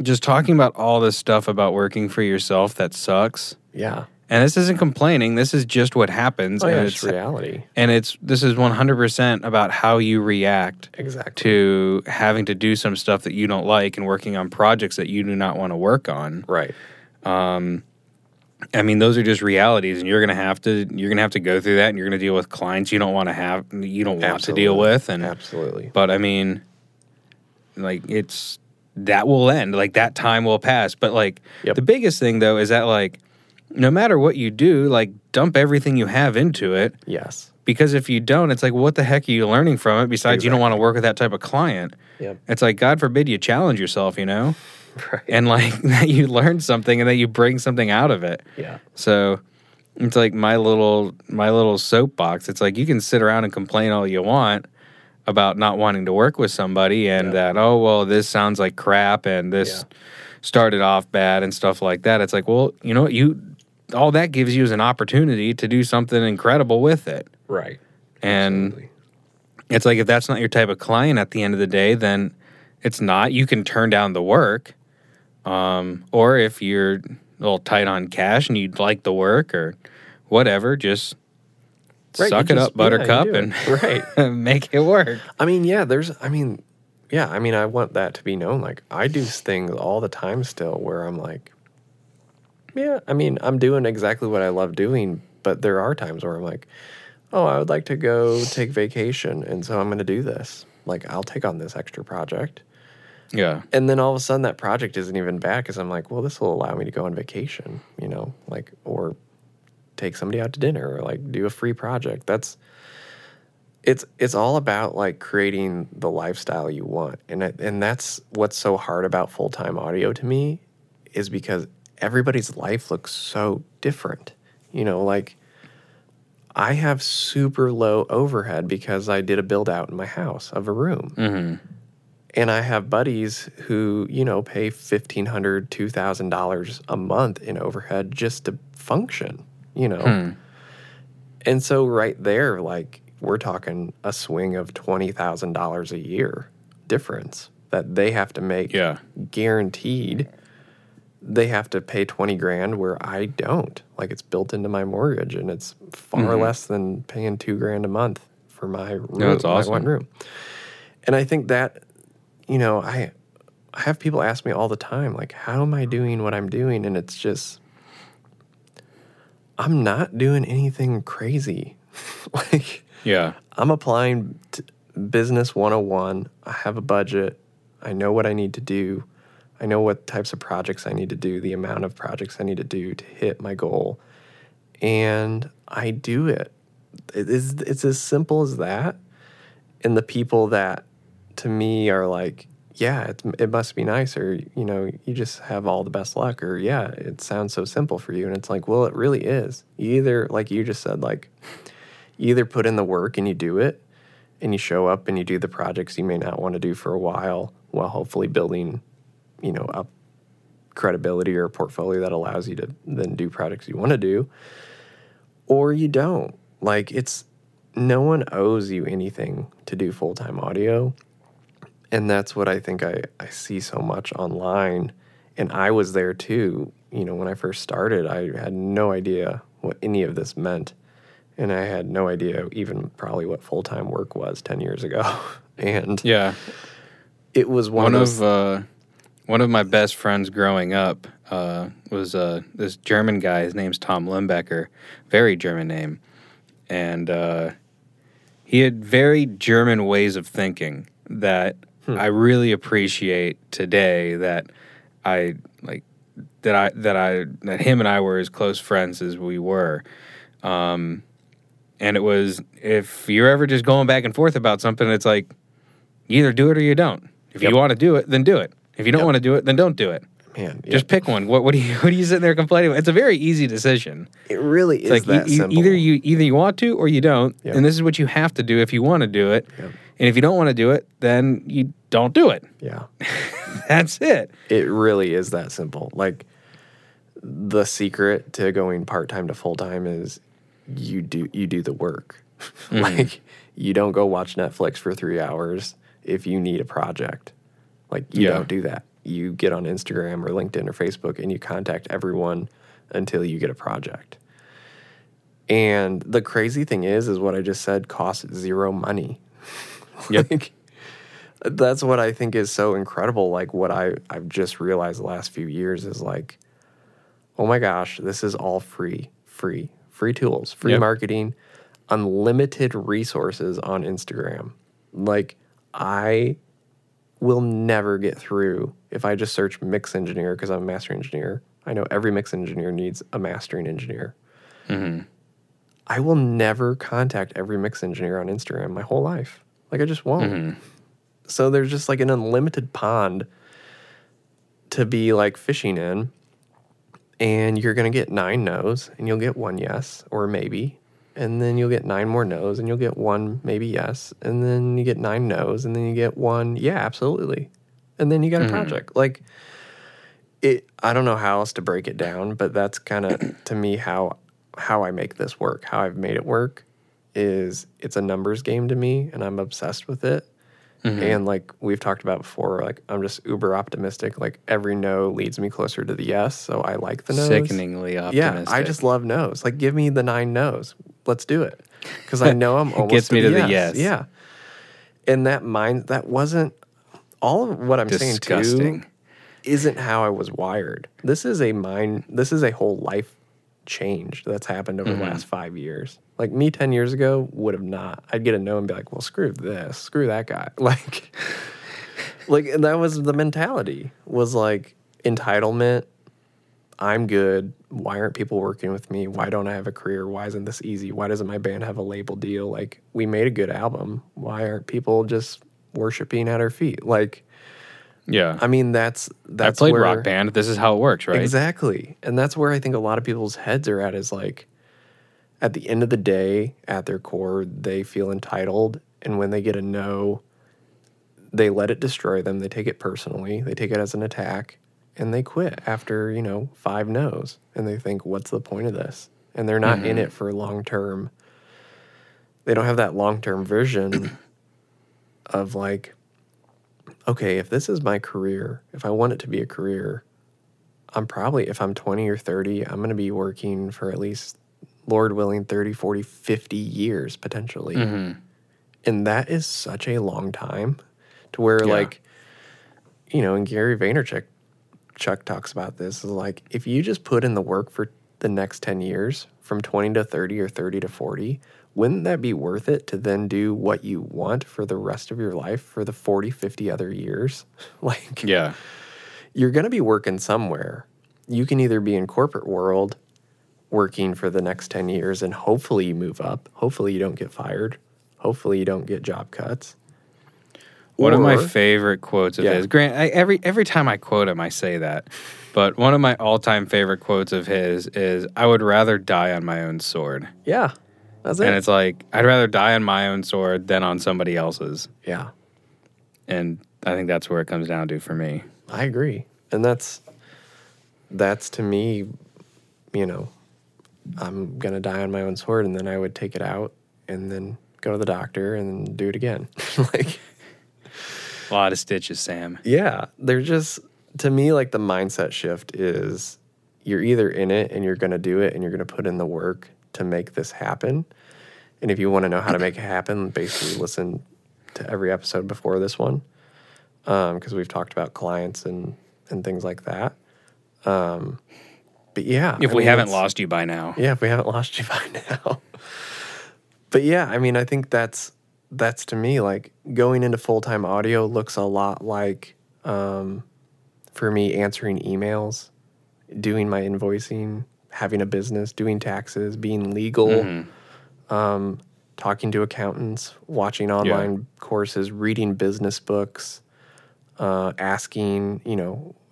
just talking about all this stuff about working for yourself that sucks. Yeah. And this isn't complaining. This is just what happens. Oh, yeah, and it's reality. And this is 100% about how you react to having to do some stuff that you don't like and working on projects that you do not want to work on. Right. I mean, those are just realities, and you're gonna have to go through that, and you're gonna deal with clients you don't want to have, you don't want to deal with, and absolutely. But I mean, like, it's that will end. Like, that time will pass. But, like, the biggest thing though is that, like, no matter what you do, like, dump everything you have into it. Yes. Because if you don't, it's like, what the heck are you learning from it? Besides, you don't want to work with that type of client. Yep. It's like, God forbid you challenge yourself, you know? Right. And, like, that you learn something and that you bring something out of it. Yeah. So it's like my little soapbox. It's like, you can sit around and complain all you want about not wanting to work with somebody and that, oh, well, this sounds like crap and this started off bad and stuff like that. It's like, well, you know what? All that gives you is an opportunity to do something incredible with it. Right. And it's like, if that's not your type of client at the end of the day, then it's not. You can turn down the work. Or if you're a little tight on cash and you'd like the work or whatever, just suck it up, buttercup, and make it work. I mean, yeah, there's, I mean, yeah, I mean, I want that to be known. Like, I do things all the time still where I'm like, yeah, I mean, I'm doing exactly what I love doing, but there are times where I'm like, oh, I would like to go take vacation, and so I'm going to do this. Like, I'll take on this extra project. Yeah. And then all of a sudden that project isn't even back because I'm like, well, this will allow me to go on vacation, you know, like, or take somebody out to dinner or, like, do a free project. It's all about, like, creating the lifestyle you want. And that's what's so hard about full-time audio to me, is because everybody's life looks so different. You know, like, I have super low overhead because I did a build-out in my house of a room. Mm-hmm. And I have buddies who, you know, pay $1,500, $2,000 a month in overhead just to function, you know. Hmm. And so right there, like, we're talking a swing of $20,000 a year difference that they have to make. Yeah. Guaranteed. They have to pay $20,000 where I don't. Like, it's built into my mortgage, and it's far mm-hmm. less than paying $2,000 a month for my room. No, that's awesome. My one room. And I think that, you know, I have people ask me all the time, like, how am I doing what I'm doing? And it's just, I'm not doing anything crazy. Like, yeah, I'm applying to business 101. I have a budget. I know what I need to do. I know what types of projects I need to do, the amount of projects I need to do to hit my goal. And I do it. It's as simple as that. And the people that, to me, are like, yeah, it must be nice, or, you know, you just have all the best luck, or, yeah, it sounds so simple for you. And it's like, well, it really is. You either, like you just said, like, you either put in the work and you do it, and you show up and you do the projects you may not want to do for a while hopefully building, you know, up credibility or a portfolio that allows you to then do projects you want to do, or you don't. Like, it's, no one owes you anything to do full-time audio. And that's what I think I see so much online. And I was there too. You know, when I first started, I had no idea what any of this meant. And I had no idea even probably what full-time work was 10 years ago. And yeah, it was one of my best friends growing up was this German guy. His name's Tom Limbecker, very German name. And he had very German ways of thinking that I really appreciate today, that him and I were as close friends as we were. And it was, if you're ever just going back and forth about something, it's like, you either do it or you don't. If you want to do it, then do it. If you don't want to do it, then don't do it. Man, just pick one. What are you sitting there complaining about? It's a very easy decision. It really is, like, that simple. Either you want to or you don't, and this is what you have to do if you want to do it. Yep. And if you don't want to do it, then you don't do it. Yeah. That's it. It really is that simple. Like, the secret to going part-time to full-time is you do the work. Mm-hmm. Like, you don't go watch Netflix for 3 hours if you need a project. Like, you don't do that. You get on Instagram or LinkedIn or Facebook and you contact everyone until you get a project. And the crazy thing is what I just said costs zero money. Yep. Like, that's what I think is so incredible. Like, what I've just realized the last few years is, like, oh my gosh, this is all free tools, free marketing, unlimited resources on Instagram. Like, I will never get through if I just search mix engineer, because I'm a master engineer. I know every mix engineer needs a mastering engineer. Mm-hmm. I will never contact every mix engineer on Instagram my whole life. Like, I just won't. Mm-hmm. So there's just, like, an unlimited pond to be, like, fishing in, and you're going to get 9 no's, and you'll get 1 yes, or maybe, and then you'll get 9 more no's, and you'll get 1 maybe yes, and then you get 9 no's, and then you get 1 yeah, absolutely, and then you got a project. Like, I don't know how else to break it down, but that's kind of, to me, how I make this work, how I've made it work. Is it's a numbers game to me, and I'm obsessed with it. Mm-hmm. And, like, we've talked about before, like, I'm just uber optimistic. Like, every no leads me closer to the yes, so I like the no's. Sickeningly optimistic. Yeah, I just love no's. Like, give me the 9 no's. Let's do it. Because I know I'm almost gets me to the yes. Yeah. And that wasn't all of what I'm saying too isn't how I was wired. This is a whole life change that's happened over the last 5 years. Like me 10 years ago would have not. I'd get a no and be like, well, screw this, screw that guy. Like, that was the mentality, was like entitlement. I'm good. Why aren't people working with me? Why don't I have a career? Why isn't this easy? Why doesn't my band have a label deal? Like, we made a good album. Why aren't people just worshiping at our feet? Like, yeah. I mean, that's I played where, Rock Band. This is how it works, right? Exactly. And that's where I think a lot of people's heads are at, is like, at the end of the day, at their core, they feel entitled. And when they get a no, they let it destroy them. They take it personally. They take it as an attack. And they quit after, 5 no's. And they think, what's the point of this? And they're not in it for long-term. They don't have that long-term vision of like, okay, if this is my career, if I want it to be a career, I'm probably, if I'm 20 or 30, I'm going to be working for at least, Lord willing, 30, 40, 50 years potentially. Mm-hmm. And that is such a long time to where like, and Gary Vaynerchuk, Chuck talks about this, is like, if you just put in the work for the next 10 years from 20 to 30 or 30 to 40, wouldn't that be worth it to then do what you want for the rest of your life for the 40, 50 other years? Like, yeah, you're going to be working somewhere. You can either be in corporate world working for the next 10 years and hopefully you move up. Hopefully you don't get fired. Hopefully you don't get job cuts. One of my favorite quotes of his. Grant, every time I quote him, I say that. But one of my all-time favorite quotes of his is, I would rather die on my own sword. Yeah, that's it. And it's like, I'd rather die on my own sword than on somebody else's. Yeah. And I think that's where it comes down to for me. I agree. And that's to me, I'm going to die on my own sword, and then I would take it out and then go to the doctor and do it again. Like... a lot of stitches, Sam. Yeah. They're just, to me, like the mindset shift is you're either in it and you're going to do it and you're going to put in the work to make this happen. And if you want to know how to make it happen, basically listen to every episode before this one, because we've talked about clients and things like that. But yeah. If we haven't lost you by now. Yeah, if we haven't lost you by now. But yeah, I think that's to me, like, going into full-time audio looks a lot like, for me, answering emails, doing my invoicing, having a business, doing taxes, being legal, talking to accountants, watching online courses, reading business books, asking,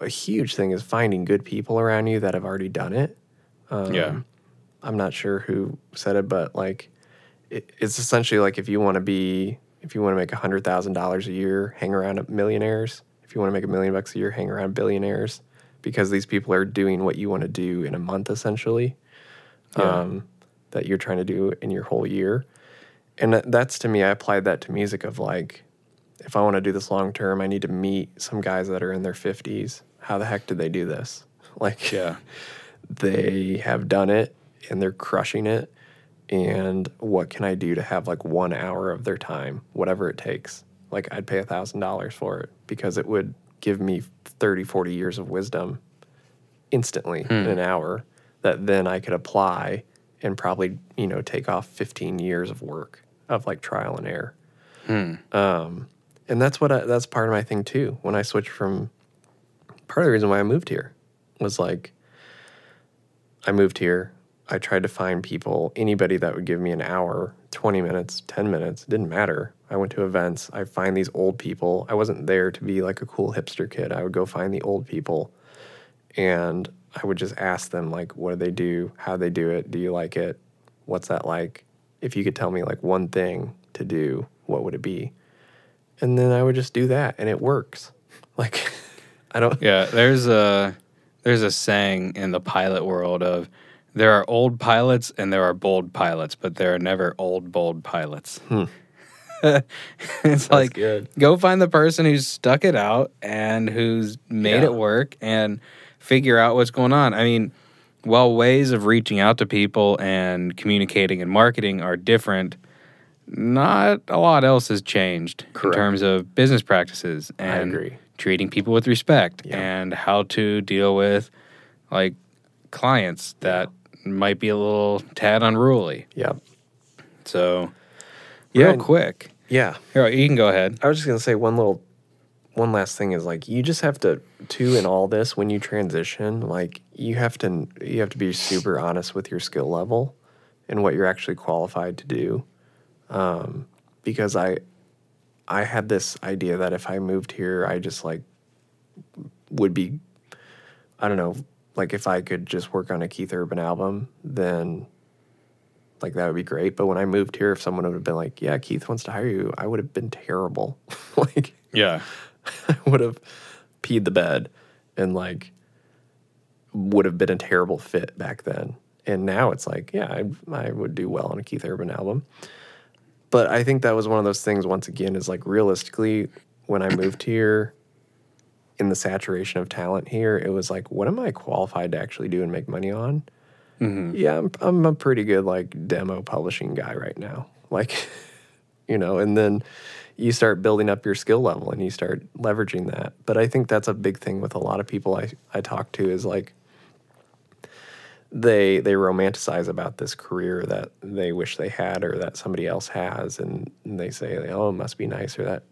a huge thing is finding good people around you that have already done it. I'm not sure who said it, but like, it's essentially like, if you want to make $100,000 a year, hang around millionaires. If you want to make $1 million a year, hang around billionaires, because these people are doing what you want to do in a month, essentially, that you're trying to do in your whole year. And that's to me, I applied that to music of like, if I want to do this long term, I need to meet some guys that are in their 50s. How the heck did they do this? Like, they have done it and they're crushing it. And what can I do to have like 1 hour of their time, whatever it takes? Like, I'd pay $1,000 for it, because it would give me 30, 40 years of wisdom instantly in an hour that then I could apply and probably, take off 15 years of work of like trial and error. And that's part of my thing too. When I switched from, part of the reason why I moved here was like, I tried to find people, anybody that would give me an hour, 20 minutes, 10 minutes, didn't matter. I went to events. I find these old people. I wasn't there to be like a cool hipster kid. I would go find the old people, and I would just ask them, like, what do they do? How do they do it? Do you like it? What's that like? If you could tell me like one thing to do, what would it be? And then I would just do that, and it works. Like, I don't... Yeah, there's a saying in the pilot world of, there are old pilots and there are bold pilots, but there are never old, bold pilots. That's like, good. Go find the person who's stuck it out and who's made it work and figure out what's going on. While ways of reaching out to people and communicating and marketing are different, not a lot else has changed in terms of business practices and treating people with respect and how to deal with, like, clients that might be a little tad unruly. Yep. So, real quick. Yeah. Here, you can go ahead. I was just going to say one last thing is, like, you just have to in all this, when you transition, like, you have to be super honest with your skill level and what you're actually qualified to do. Because I had this idea that if I moved here, I just, like, would be, I don't know, like, if I could just work on a Keith Urban album, then, like, that would be great. But when I moved here, if someone would have been like, yeah, Keith wants to hire you, I would have been terrible. Like, yeah, I would have peed the bed and, like, would have been a terrible fit back then. And now it's like, yeah, I would do well on a Keith Urban album. But I think that was one of those things, once again, is, like, realistically, when I moved here, in the saturation of talent here, it was like, what am I qualified to actually do and make money on? Mm-hmm. Yeah, I'm a pretty good, like, demo publishing guy right now. Like, you know, and then you start building up your skill level and you start leveraging that. But I think that's a big thing with a lot of people I talk to is, like, they romanticize about this career that they wish they had or that somebody else has, and they say, oh, it must be nice, or that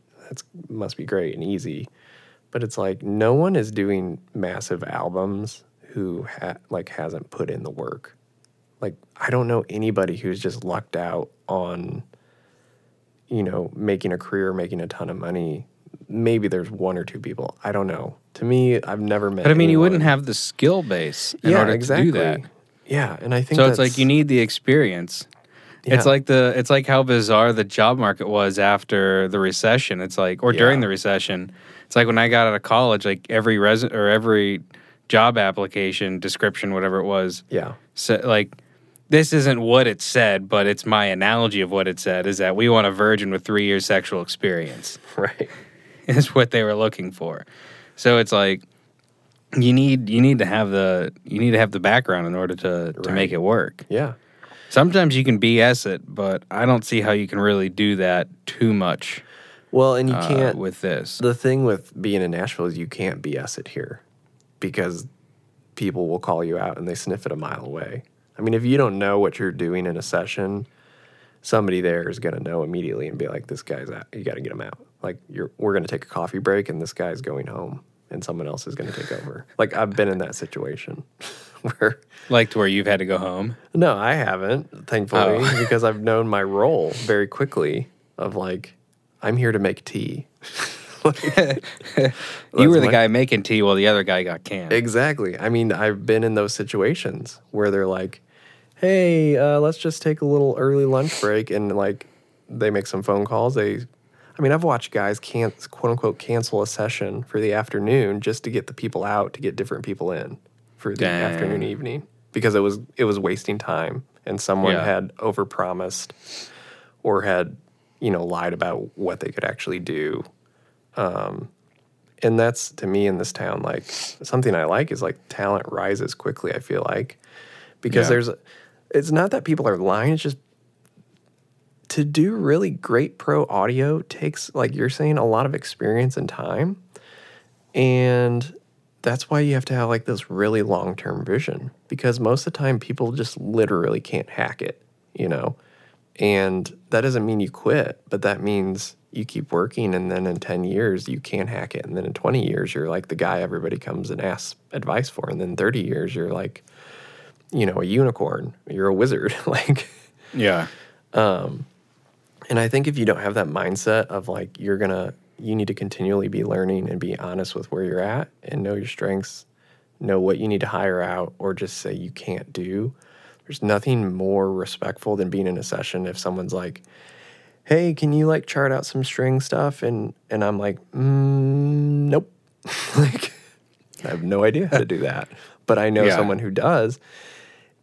must be great and easy. But it's like, no one is doing massive albums who hasn't put in the work. Like, I don't know anybody who's just lucked out on, you know, making a career, making a ton of money. Maybe there's one or two people. I don't know. To me, I've never met. But I mean, anyone. You wouldn't have the skill base in order to do that. Yeah, and I think so. It's like you need the experience. Yeah. It's like how bizarre the job market was after the recession. It's like, or during the recession. It's like when I got out of college, like every job application description, whatever it was. Yeah. So, like, this isn't what it said, but it's my analogy of what it said is that we want a virgin with 3 years sexual experience. Right. Is what they were looking for. So it's like you need to have the background in order to make it work. Yeah. Sometimes you can BS it, but I don't see how you can really do that too much. Well, and you can't with this. The thing with being in Nashville is you can't BS it here because people will call you out and they sniff it a mile away. I mean, if you don't know what you're doing in a session, somebody there is going to know immediately and be like, "This guy's out. You got to get him out." Like, we're going to take a coffee break and this guy's going home and someone else is going to take over. Like, I've been in that situation. Where you've had to go home? No, I haven't, thankfully, because I've known my role very quickly of, like, I'm here to make tea. You were the guy making tea while the other guy got canned. Exactly. I mean, I've been in those situations where they're like, hey, let's just take a little early lunch break. And, like, they make some phone calls. I've watched guys quote-unquote cancel a session for the afternoon just to get the people out, to get different people in. For the afternoon, evening, because it was wasting time, and someone had overpromised or had, you know, lied about what they could actually do, and that's, to me, in this town, like, something I like is, like, talent rises quickly. I feel like because it's not that people are lying; it's just to do really great pro audio takes, like you're saying, a lot of experience and time, and that's why you have to have, like, this really long-term vision, because most of the time people just literally can't hack it, you know? And that doesn't mean you quit, but that means you keep working, and then in 10 years you can hack it, and then in 20 years you're, like, the guy everybody comes and asks advice for, and then 30 years you're, like, you know, a unicorn. You're a wizard. Like, yeah. And I think if you don't have that mindset of, like, you need to continually be learning and be honest with where you're at and know your strengths, know what you need to hire out or just say you can't do. There's nothing more respectful than being in a session if someone's like, hey, can you, like, chart out some string stuff? And I'm like, nope. Like, I have no idea how to do that. But I know someone who does.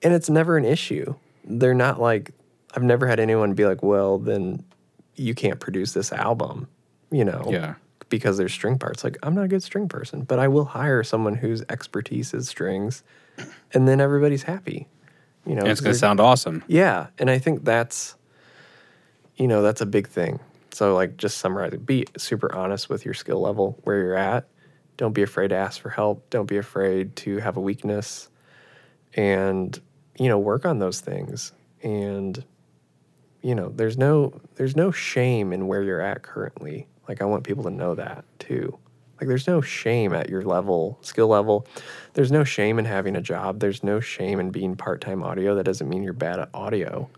And it's never an issue. They're not like, I've never had anyone be like, well, then you can't produce this album. You know, because there's string parts. Like, I'm not a good string person, but I will hire someone whose expertise is strings, and then everybody's happy. You know, and it's going to sound awesome. Yeah, and I think that's, you know, that's a big thing. So, like, just summarize it. Be super honest with your skill level, where you're at. Don't be afraid to ask for help. Don't be afraid to have a weakness. And, you know, work on those things. And, you know, there's no shame in where you're at currently. Like, I want people to know that, too. Like, there's no shame at your level, skill level. There's no shame in having a job. There's no shame in being part-time audio. That doesn't mean you're bad at audio.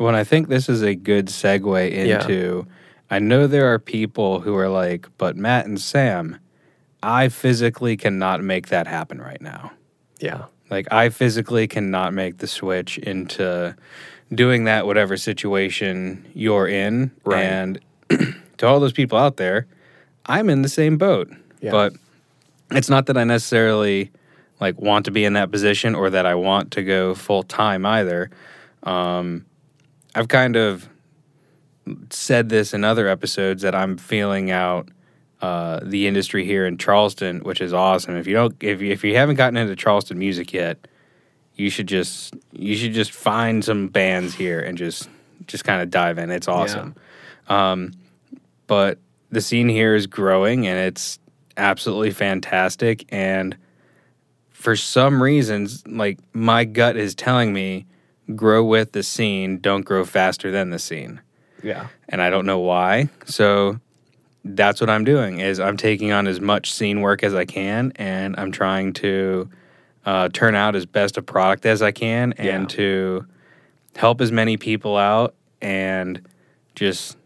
Well, and I think this is a good segue into, yeah. I know there are people who are like, but Matt and Sam, I physically cannot make that happen right now. Yeah. Like, I physically cannot make the switch into doing that, whatever situation you're in. Right. And to all those people out there, I'm in the same boat. Yeah. But it's not that I necessarily, like, want to be in that position or that I want to go full-time either. I've kind of said this in other episodes that I'm feeling out the industry here in Charleston, which is awesome. If you haven't gotten into Charleston music yet, you should just find some bands here and just kind of dive in. It's awesome. Yeah. But the scene here is growing and it's absolutely fantastic. And for some reasons, like, my gut is telling me, grow with the scene, don't grow faster than the scene. Yeah. And I don't know why. So that's what I'm doing, is I'm taking on as much scene work as I can, and I'm trying to turn out as best a product as I can, and to help as many people out, and just,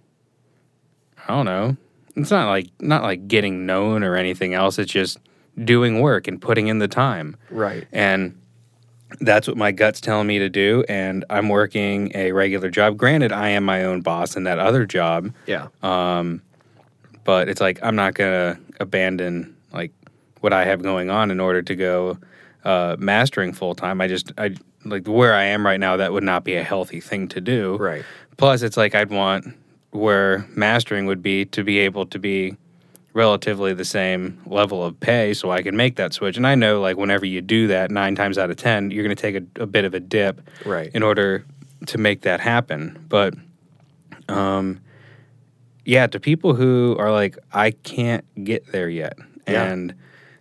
I don't know. It's not like getting known or anything else. It's just doing work and putting in the time. Right. And that's what my gut's telling me to do, and I'm working a regular job. Granted, I am my own boss in that other job. Yeah. But it's like, I'm not going to abandon, like, what I have going on in order to go mastering full-time. I like, where I am right now, that would not be a healthy thing to do. Right. Plus, it's like, I'd want where mastering would be to be able to be relatively the same level of pay, so I can make that switch. And I know, like, whenever you do that, 9 times out of 10, you're going to take a bit of a dip, right, in order to make that happen. But, yeah, to people who are like, I can't get there yet, and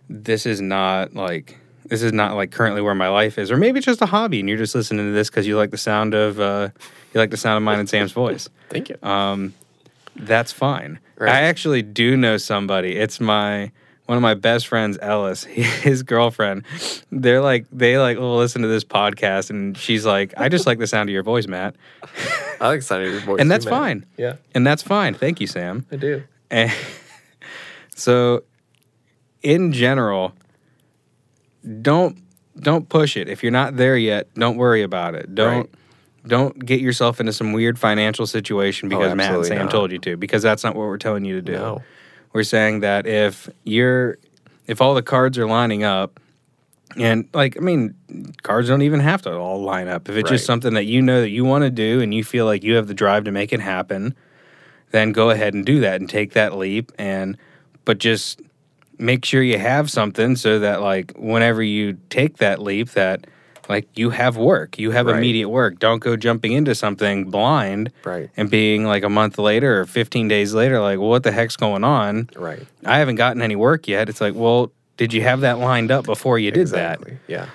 this is not like currently where my life is, or maybe it's just a hobby, and you're just listening to this because you like the sound of mine and Sam's voice. Thank you. That's fine. Right. I actually do know somebody. It's one of my best friends, Ellis, his girlfriend. They will listen to this podcast, and she's like, I just like the sound of your voice, Matt. I like the sound of your voice. And that's fine. Yeah. And that's fine. Thank you, Sam. I do. And so, in general, don't push it. If you're not there yet, don't worry about it. Don't get yourself into some weird financial situation because Matt and Sam told you to, because that's not what we're telling you to do. No. We're saying that if all the cards are lining up, and, like, I mean, cards don't even have to all line up. If it's just something that you know that you want to do and you feel like you have the drive to make it happen, then go ahead and do that and take that leap. But just make sure you have something so that, like, whenever you take that leap, that, like, you have work. You have immediate work. Don't go jumping into something blind and being, like, a month later or 15 days later, like, well, what the heck's going on? Right. I haven't gotten any work yet. It's like, well, did you have that lined up before you did that? Yeah.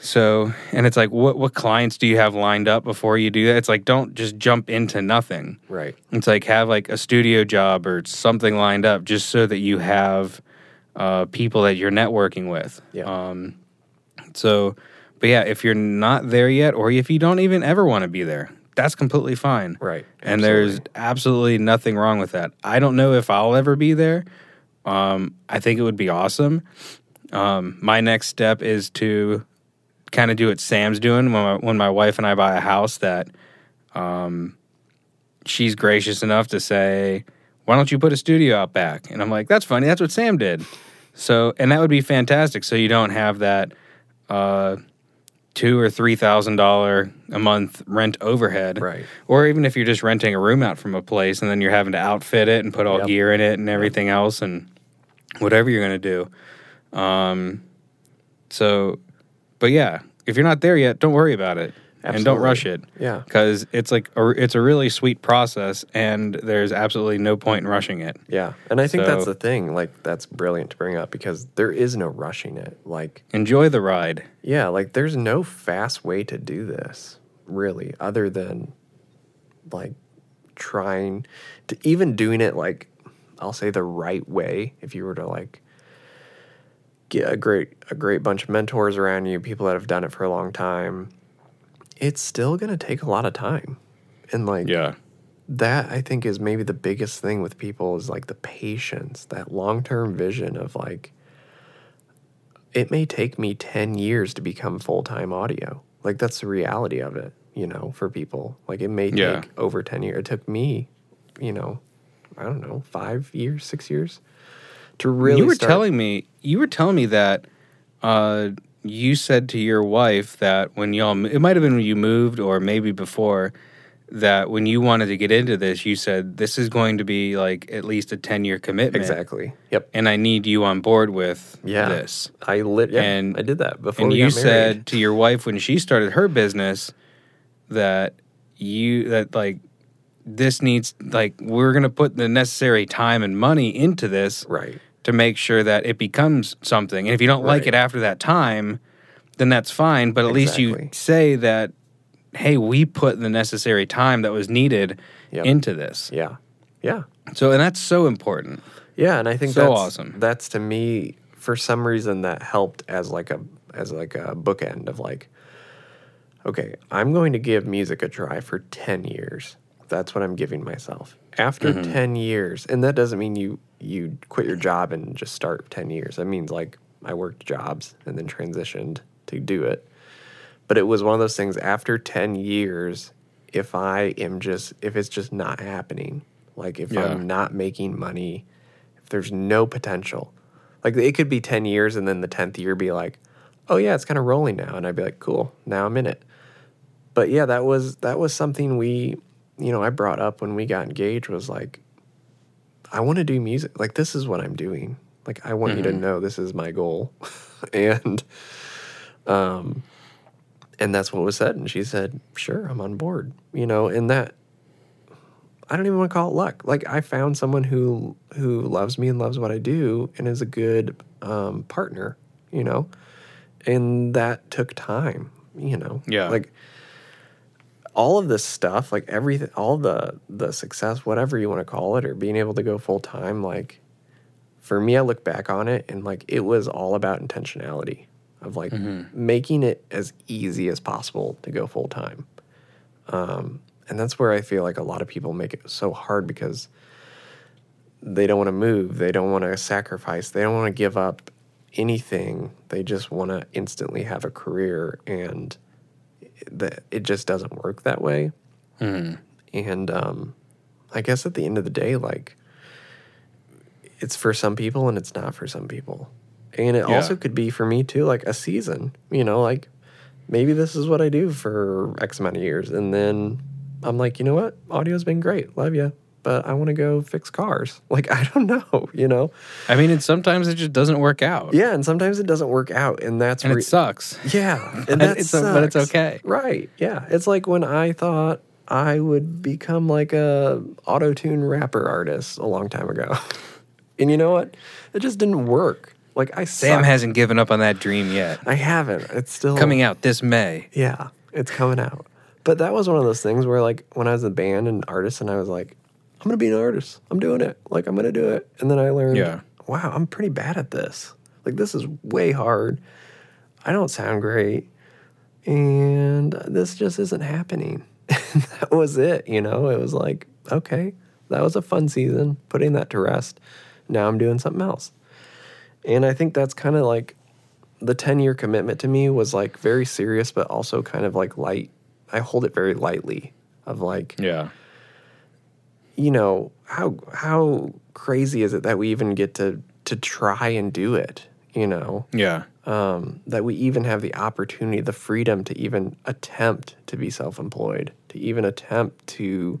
So, and it's like, what clients do you have lined up before you do that? It's like, don't just jump into nothing. Right. It's like, have, like, a studio job or something lined up just so that you have people that you're networking with. Yeah. But yeah, if you're not there yet, or if you don't even ever want to be there, that's completely fine. Right. And there's absolutely nothing wrong with that. I don't know if I'll ever be there. I think it would be awesome. My next step is to kind of do what Sam's doing when my wife and I buy a house, that she's gracious enough to say, why don't you put a studio out back? And I'm like, that's funny. That's what Sam did. So, and that would be fantastic. So you don't have that $2,000 or $3,000 a month rent overhead, or even if you're just renting a room out from a place and then you're having to outfit it and put all gear in it and everything else and whatever you're going to do. So, but yeah, if you're not there yet, don't worry about it. Absolutely. And don't rush it. Yeah. Because it's like it's a really sweet process, and there's absolutely no point in rushing it. Yeah. And I think that's the thing. Like, that's brilliant to bring up, because there is no rushing it. Like, enjoy the ride. Yeah. Like, there's no fast way to do this, really, other than like trying to even doing it, like, I'll say the right way. If you were to like get a great bunch of mentors around you, people that have done it for a long time, it's still going to take a lot of time. And like, yeah, that I think is maybe the biggest thing with people is like the patience, that long-term vision of like, it may take me 10 years to become full-time audio. Like, that's the reality of it, you know, for people. Like, it may take over 10 years. It took me, you know, I don't know, 5 years, 6 years to really You were telling me that you said to your wife that when y'all, it might have been when you moved or maybe before, that when you wanted to get into this, you said, this is going to be like at least a 10-year commitment. Exactly. Yep. And I need you on board with this. I did that before we got married. And you said to your wife when she started her business that this needs, like, we're going to put the necessary time and money into this to make sure that it becomes something. And if you don't like it after that time, then that's fine. But at least you say that, hey, we put the necessary time that was needed into this. Yeah. Yeah. So, and that's so important. Yeah. And I think that's awesome. That's, to me, for some reason, that helped as like a bookend of like, okay, I'm going to give music a try for 10 years. That's what I'm giving myself. After 10 years, and that doesn't mean you quit your job and just start 10 years. That means, like, I worked jobs and then transitioned to do it. But it was one of those things, after 10 years, if it's just not happening, like, if I'm not making money, if there's no potential. Like, it could be 10 years and then the 10th year be like, oh, yeah, it's kind of rolling now. And I'd be like, cool, now I'm in it. But, yeah, that was something we... you know, I brought up when we got engaged was like, I want to do music. Like, this is what I'm doing. Like, I want you to know this is my goal. And that's what was said. And she said, sure, I'm on board. You know, and that, I don't even want to call it luck. Like, I found someone who loves me and loves what I do and is a good partner, you know. And that took time, you know. Yeah. Like, all of this stuff, like everything, all the success, whatever you want to call it, or being able to go full time, like, for me, I look back on it and like it was all about intentionality of like making it as easy as possible to go full time. And that's where I feel like a lot of people make it so hard because they don't want to move, they don't want to sacrifice, they don't want to give up anything. They just want to instantly have a career, and that it just doesn't work that way. And I guess at the end of the day, like, it's for some people and it's not for some people. And it also could be for me too, like a season, you know, like maybe this is what I do for X amount of years. And then I'm like, you know what? Audio's been great. Love you. But I want to go fix cars. Like, I don't know, you know? I mean, and sometimes it just doesn't work out. Yeah, and sometimes it doesn't work out, and that's... And it sucks. Yeah, and that sucks. But it's okay. Right, yeah. It's like when I thought I would become, like, a auto-tune rapper artist a long time ago. And you know what? It just didn't work. Like, I suck. Sam hasn't given up on that dream yet. I haven't. It's still... coming out this May. Yeah, it's coming out. But that was one of those things where, like, when I was a band and artist, and I was like... I'm going to be an artist. I'm doing it. Like, I'm going to do it. And then I learned, wow, I'm pretty bad at this. Like, this is way hard. I don't sound great. And this just isn't happening. That was it, you know? It was like, okay, that was a fun season, putting that to rest. Now I'm doing something else. And I think that's kind of like the 10-year commitment to me was, like, very serious but also kind of, like, light. I hold it very lightly of, like... yeah. You know, how crazy is it that we even get to try and do it, you know? Yeah. That we even have the opportunity, the freedom to even attempt to be self-employed, to even attempt to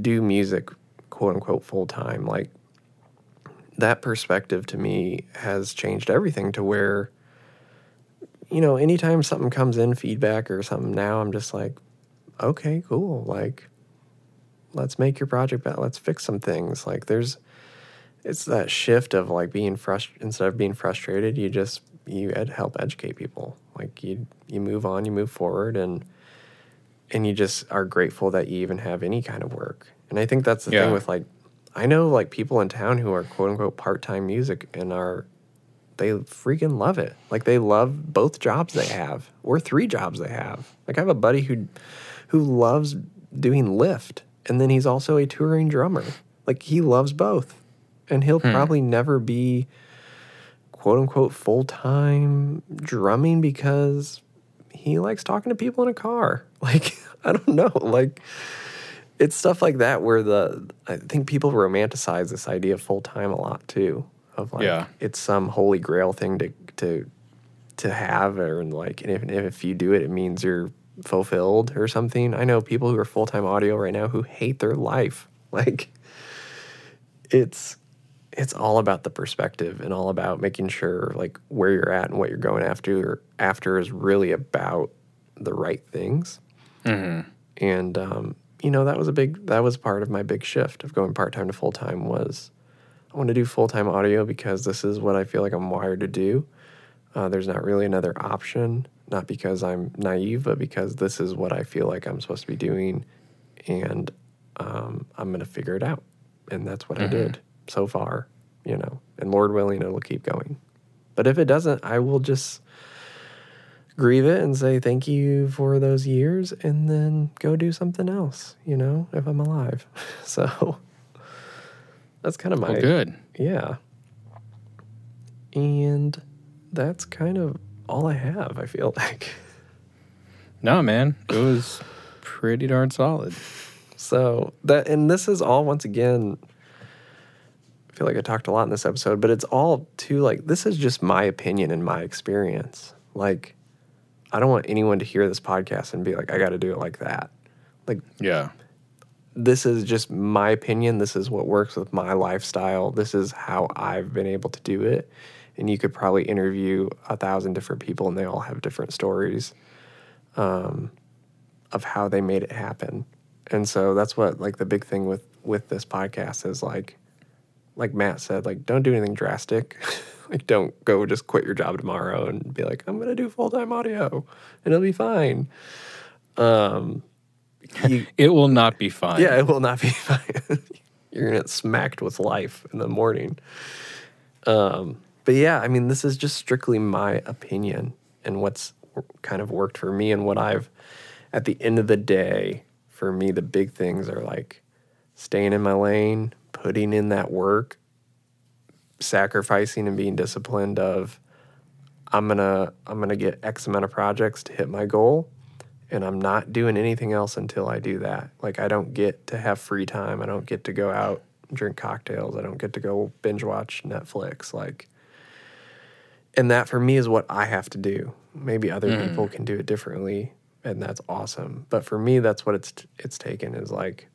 do music, quote-unquote, full-time. Like, that perspective to me has changed everything to where, you know, anytime something comes in, feedback or something, now I'm just like, okay, cool. Like, let's make your project better. Let's fix some things. Like, it's that shift of like being frustrated, instead of being frustrated, you help educate people. Like you move on, you move forward, and you just are grateful that you even have any kind of work. And I think that's the thing with like, I know like people in town who are quote unquote part-time music and they freaking love it. Like they love both jobs they have or three jobs they have. Like I have a buddy who loves doing Lyft, and then he's also a touring drummer. Like he loves both, and he'll probably never be quote unquote full-time drumming because he likes talking to people in a car. Like, I don't know. Like it's stuff like that where I think people romanticize this idea of full-time a lot too. Of like it's some holy grail thing to have, or like, and if you do it, it means you're fulfilled or something. I know people who are full-time audio right now who hate their life. Like it's all about the perspective and all about making sure like where you're at and what you're going after is really about the right things. Mm-hmm. And, you know, that was part of my big shift of going part-time to full-time was I want to do full-time audio because this is what I feel like I'm wired to do. There's not really another option, not because I'm naive, but because this is what I feel like I'm supposed to be doing, and I'm going to figure it out. And that's what I did so far, you know, and Lord willing, it'll keep going. But if it doesn't, I will just grieve it and say thank you for those years and then go do something else, you know, if I'm alive. So that's kind of my... Oh, good. Yeah. And that's kind of all I have, I feel like. No, man. It was pretty darn solid. So that, and this is all, once again, I feel like I talked a lot in this episode, but it's all too like, this is just my opinion and my experience. Like, I don't want anyone to hear this podcast and be like, I got to do it like that. Like, yeah, this is just my opinion. This is what works with my lifestyle. This is how I've been able to do it. And you could probably interview 1,000 different people and they all have different stories of how they made it happen. And so that's what, like, the big thing with this podcast is, like Matt said, like, don't do anything drastic. Like, don't go just quit your job tomorrow and be like, I'm going to do full-time audio, and it'll be fine. It will not be fine. Yeah, it will not be fine. You're going to get smacked with life in the morning. But, yeah, I mean, this is just strictly my opinion and what's kind of worked for me and what I've, at the end of the day... For me, the big things are like staying in my lane, putting in that work, sacrificing and being disciplined of I'm gonna get X amount of projects to hit my goal, and I'm not doing anything else until I do that. Like, I don't get to have free time. I don't get to go out and drink cocktails. I don't get to go binge watch Netflix. Like, and that for me is what I have to do. Maybe other people can do it differently. And that's awesome. But for me, that's what it's taken, is like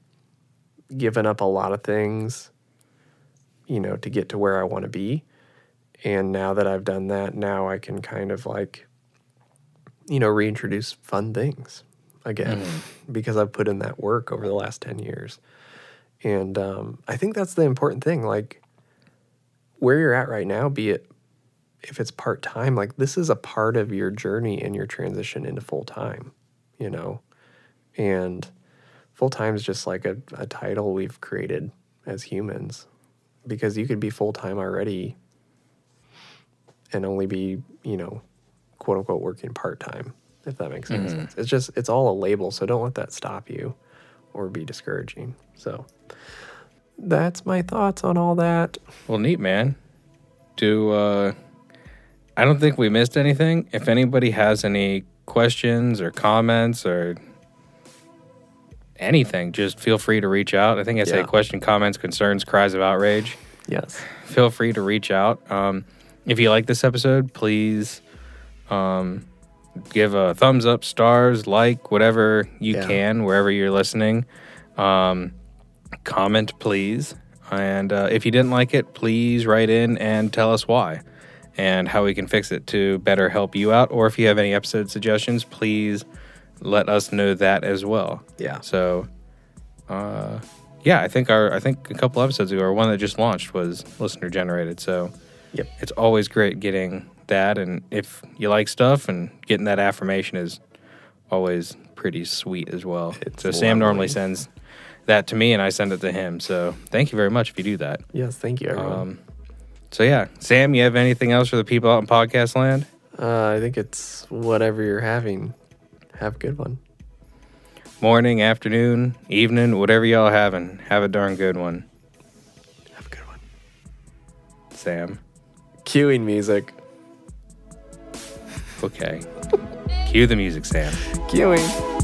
giving up a lot of things, you know, to get to where I want to be. And now that I've done that, now I can kind of like, you know, reintroduce fun things again because I've put in that work over the last 10 years. And I think that's the important thing. Like, where you're at right now, be it if it's part-time, like, this is a part of your journey and your transition into full-time. You know, and full-time is just like a title we've created as humans, because you could be full-time already and only be, you know, quote-unquote working part-time, if that makes any sense. It's just, it's all a label, so don't let that stop you or be discouraging. So that's my thoughts on all that. Well, neat, man. I don't think we missed anything. If anybody has any questions or comments or anything, just feel free to reach out. I think I say question, comments, concerns, cries of outrage. Yes. Feel free to reach out. If you like this episode, please give a thumbs up, stars, like, whatever you can, wherever you're listening. Comment, please. And if you didn't like it, please write in and tell us why. and how we can fix it to better help you out. Or if you have any episode suggestions, please let us know that as well. Yeah. So, yeah, I think a couple episodes ago, or one that just launched, was listener generated. So, yep, it's always great getting that. And if you like stuff, and getting that affirmation is always pretty sweet as well. It's so lovely. Sam normally sends that to me, and I send it to him. So thank you very much if you do that. Yes, thank you, everyone. So yeah, Sam, you have anything else for the people out in podcast land? I think it's whatever you're having. Have a good one. Morning, afternoon, evening, whatever y'all having. Have a darn good one. Have a good one. Sam. Cueing music. Okay. Cue the music, Sam. Cueing.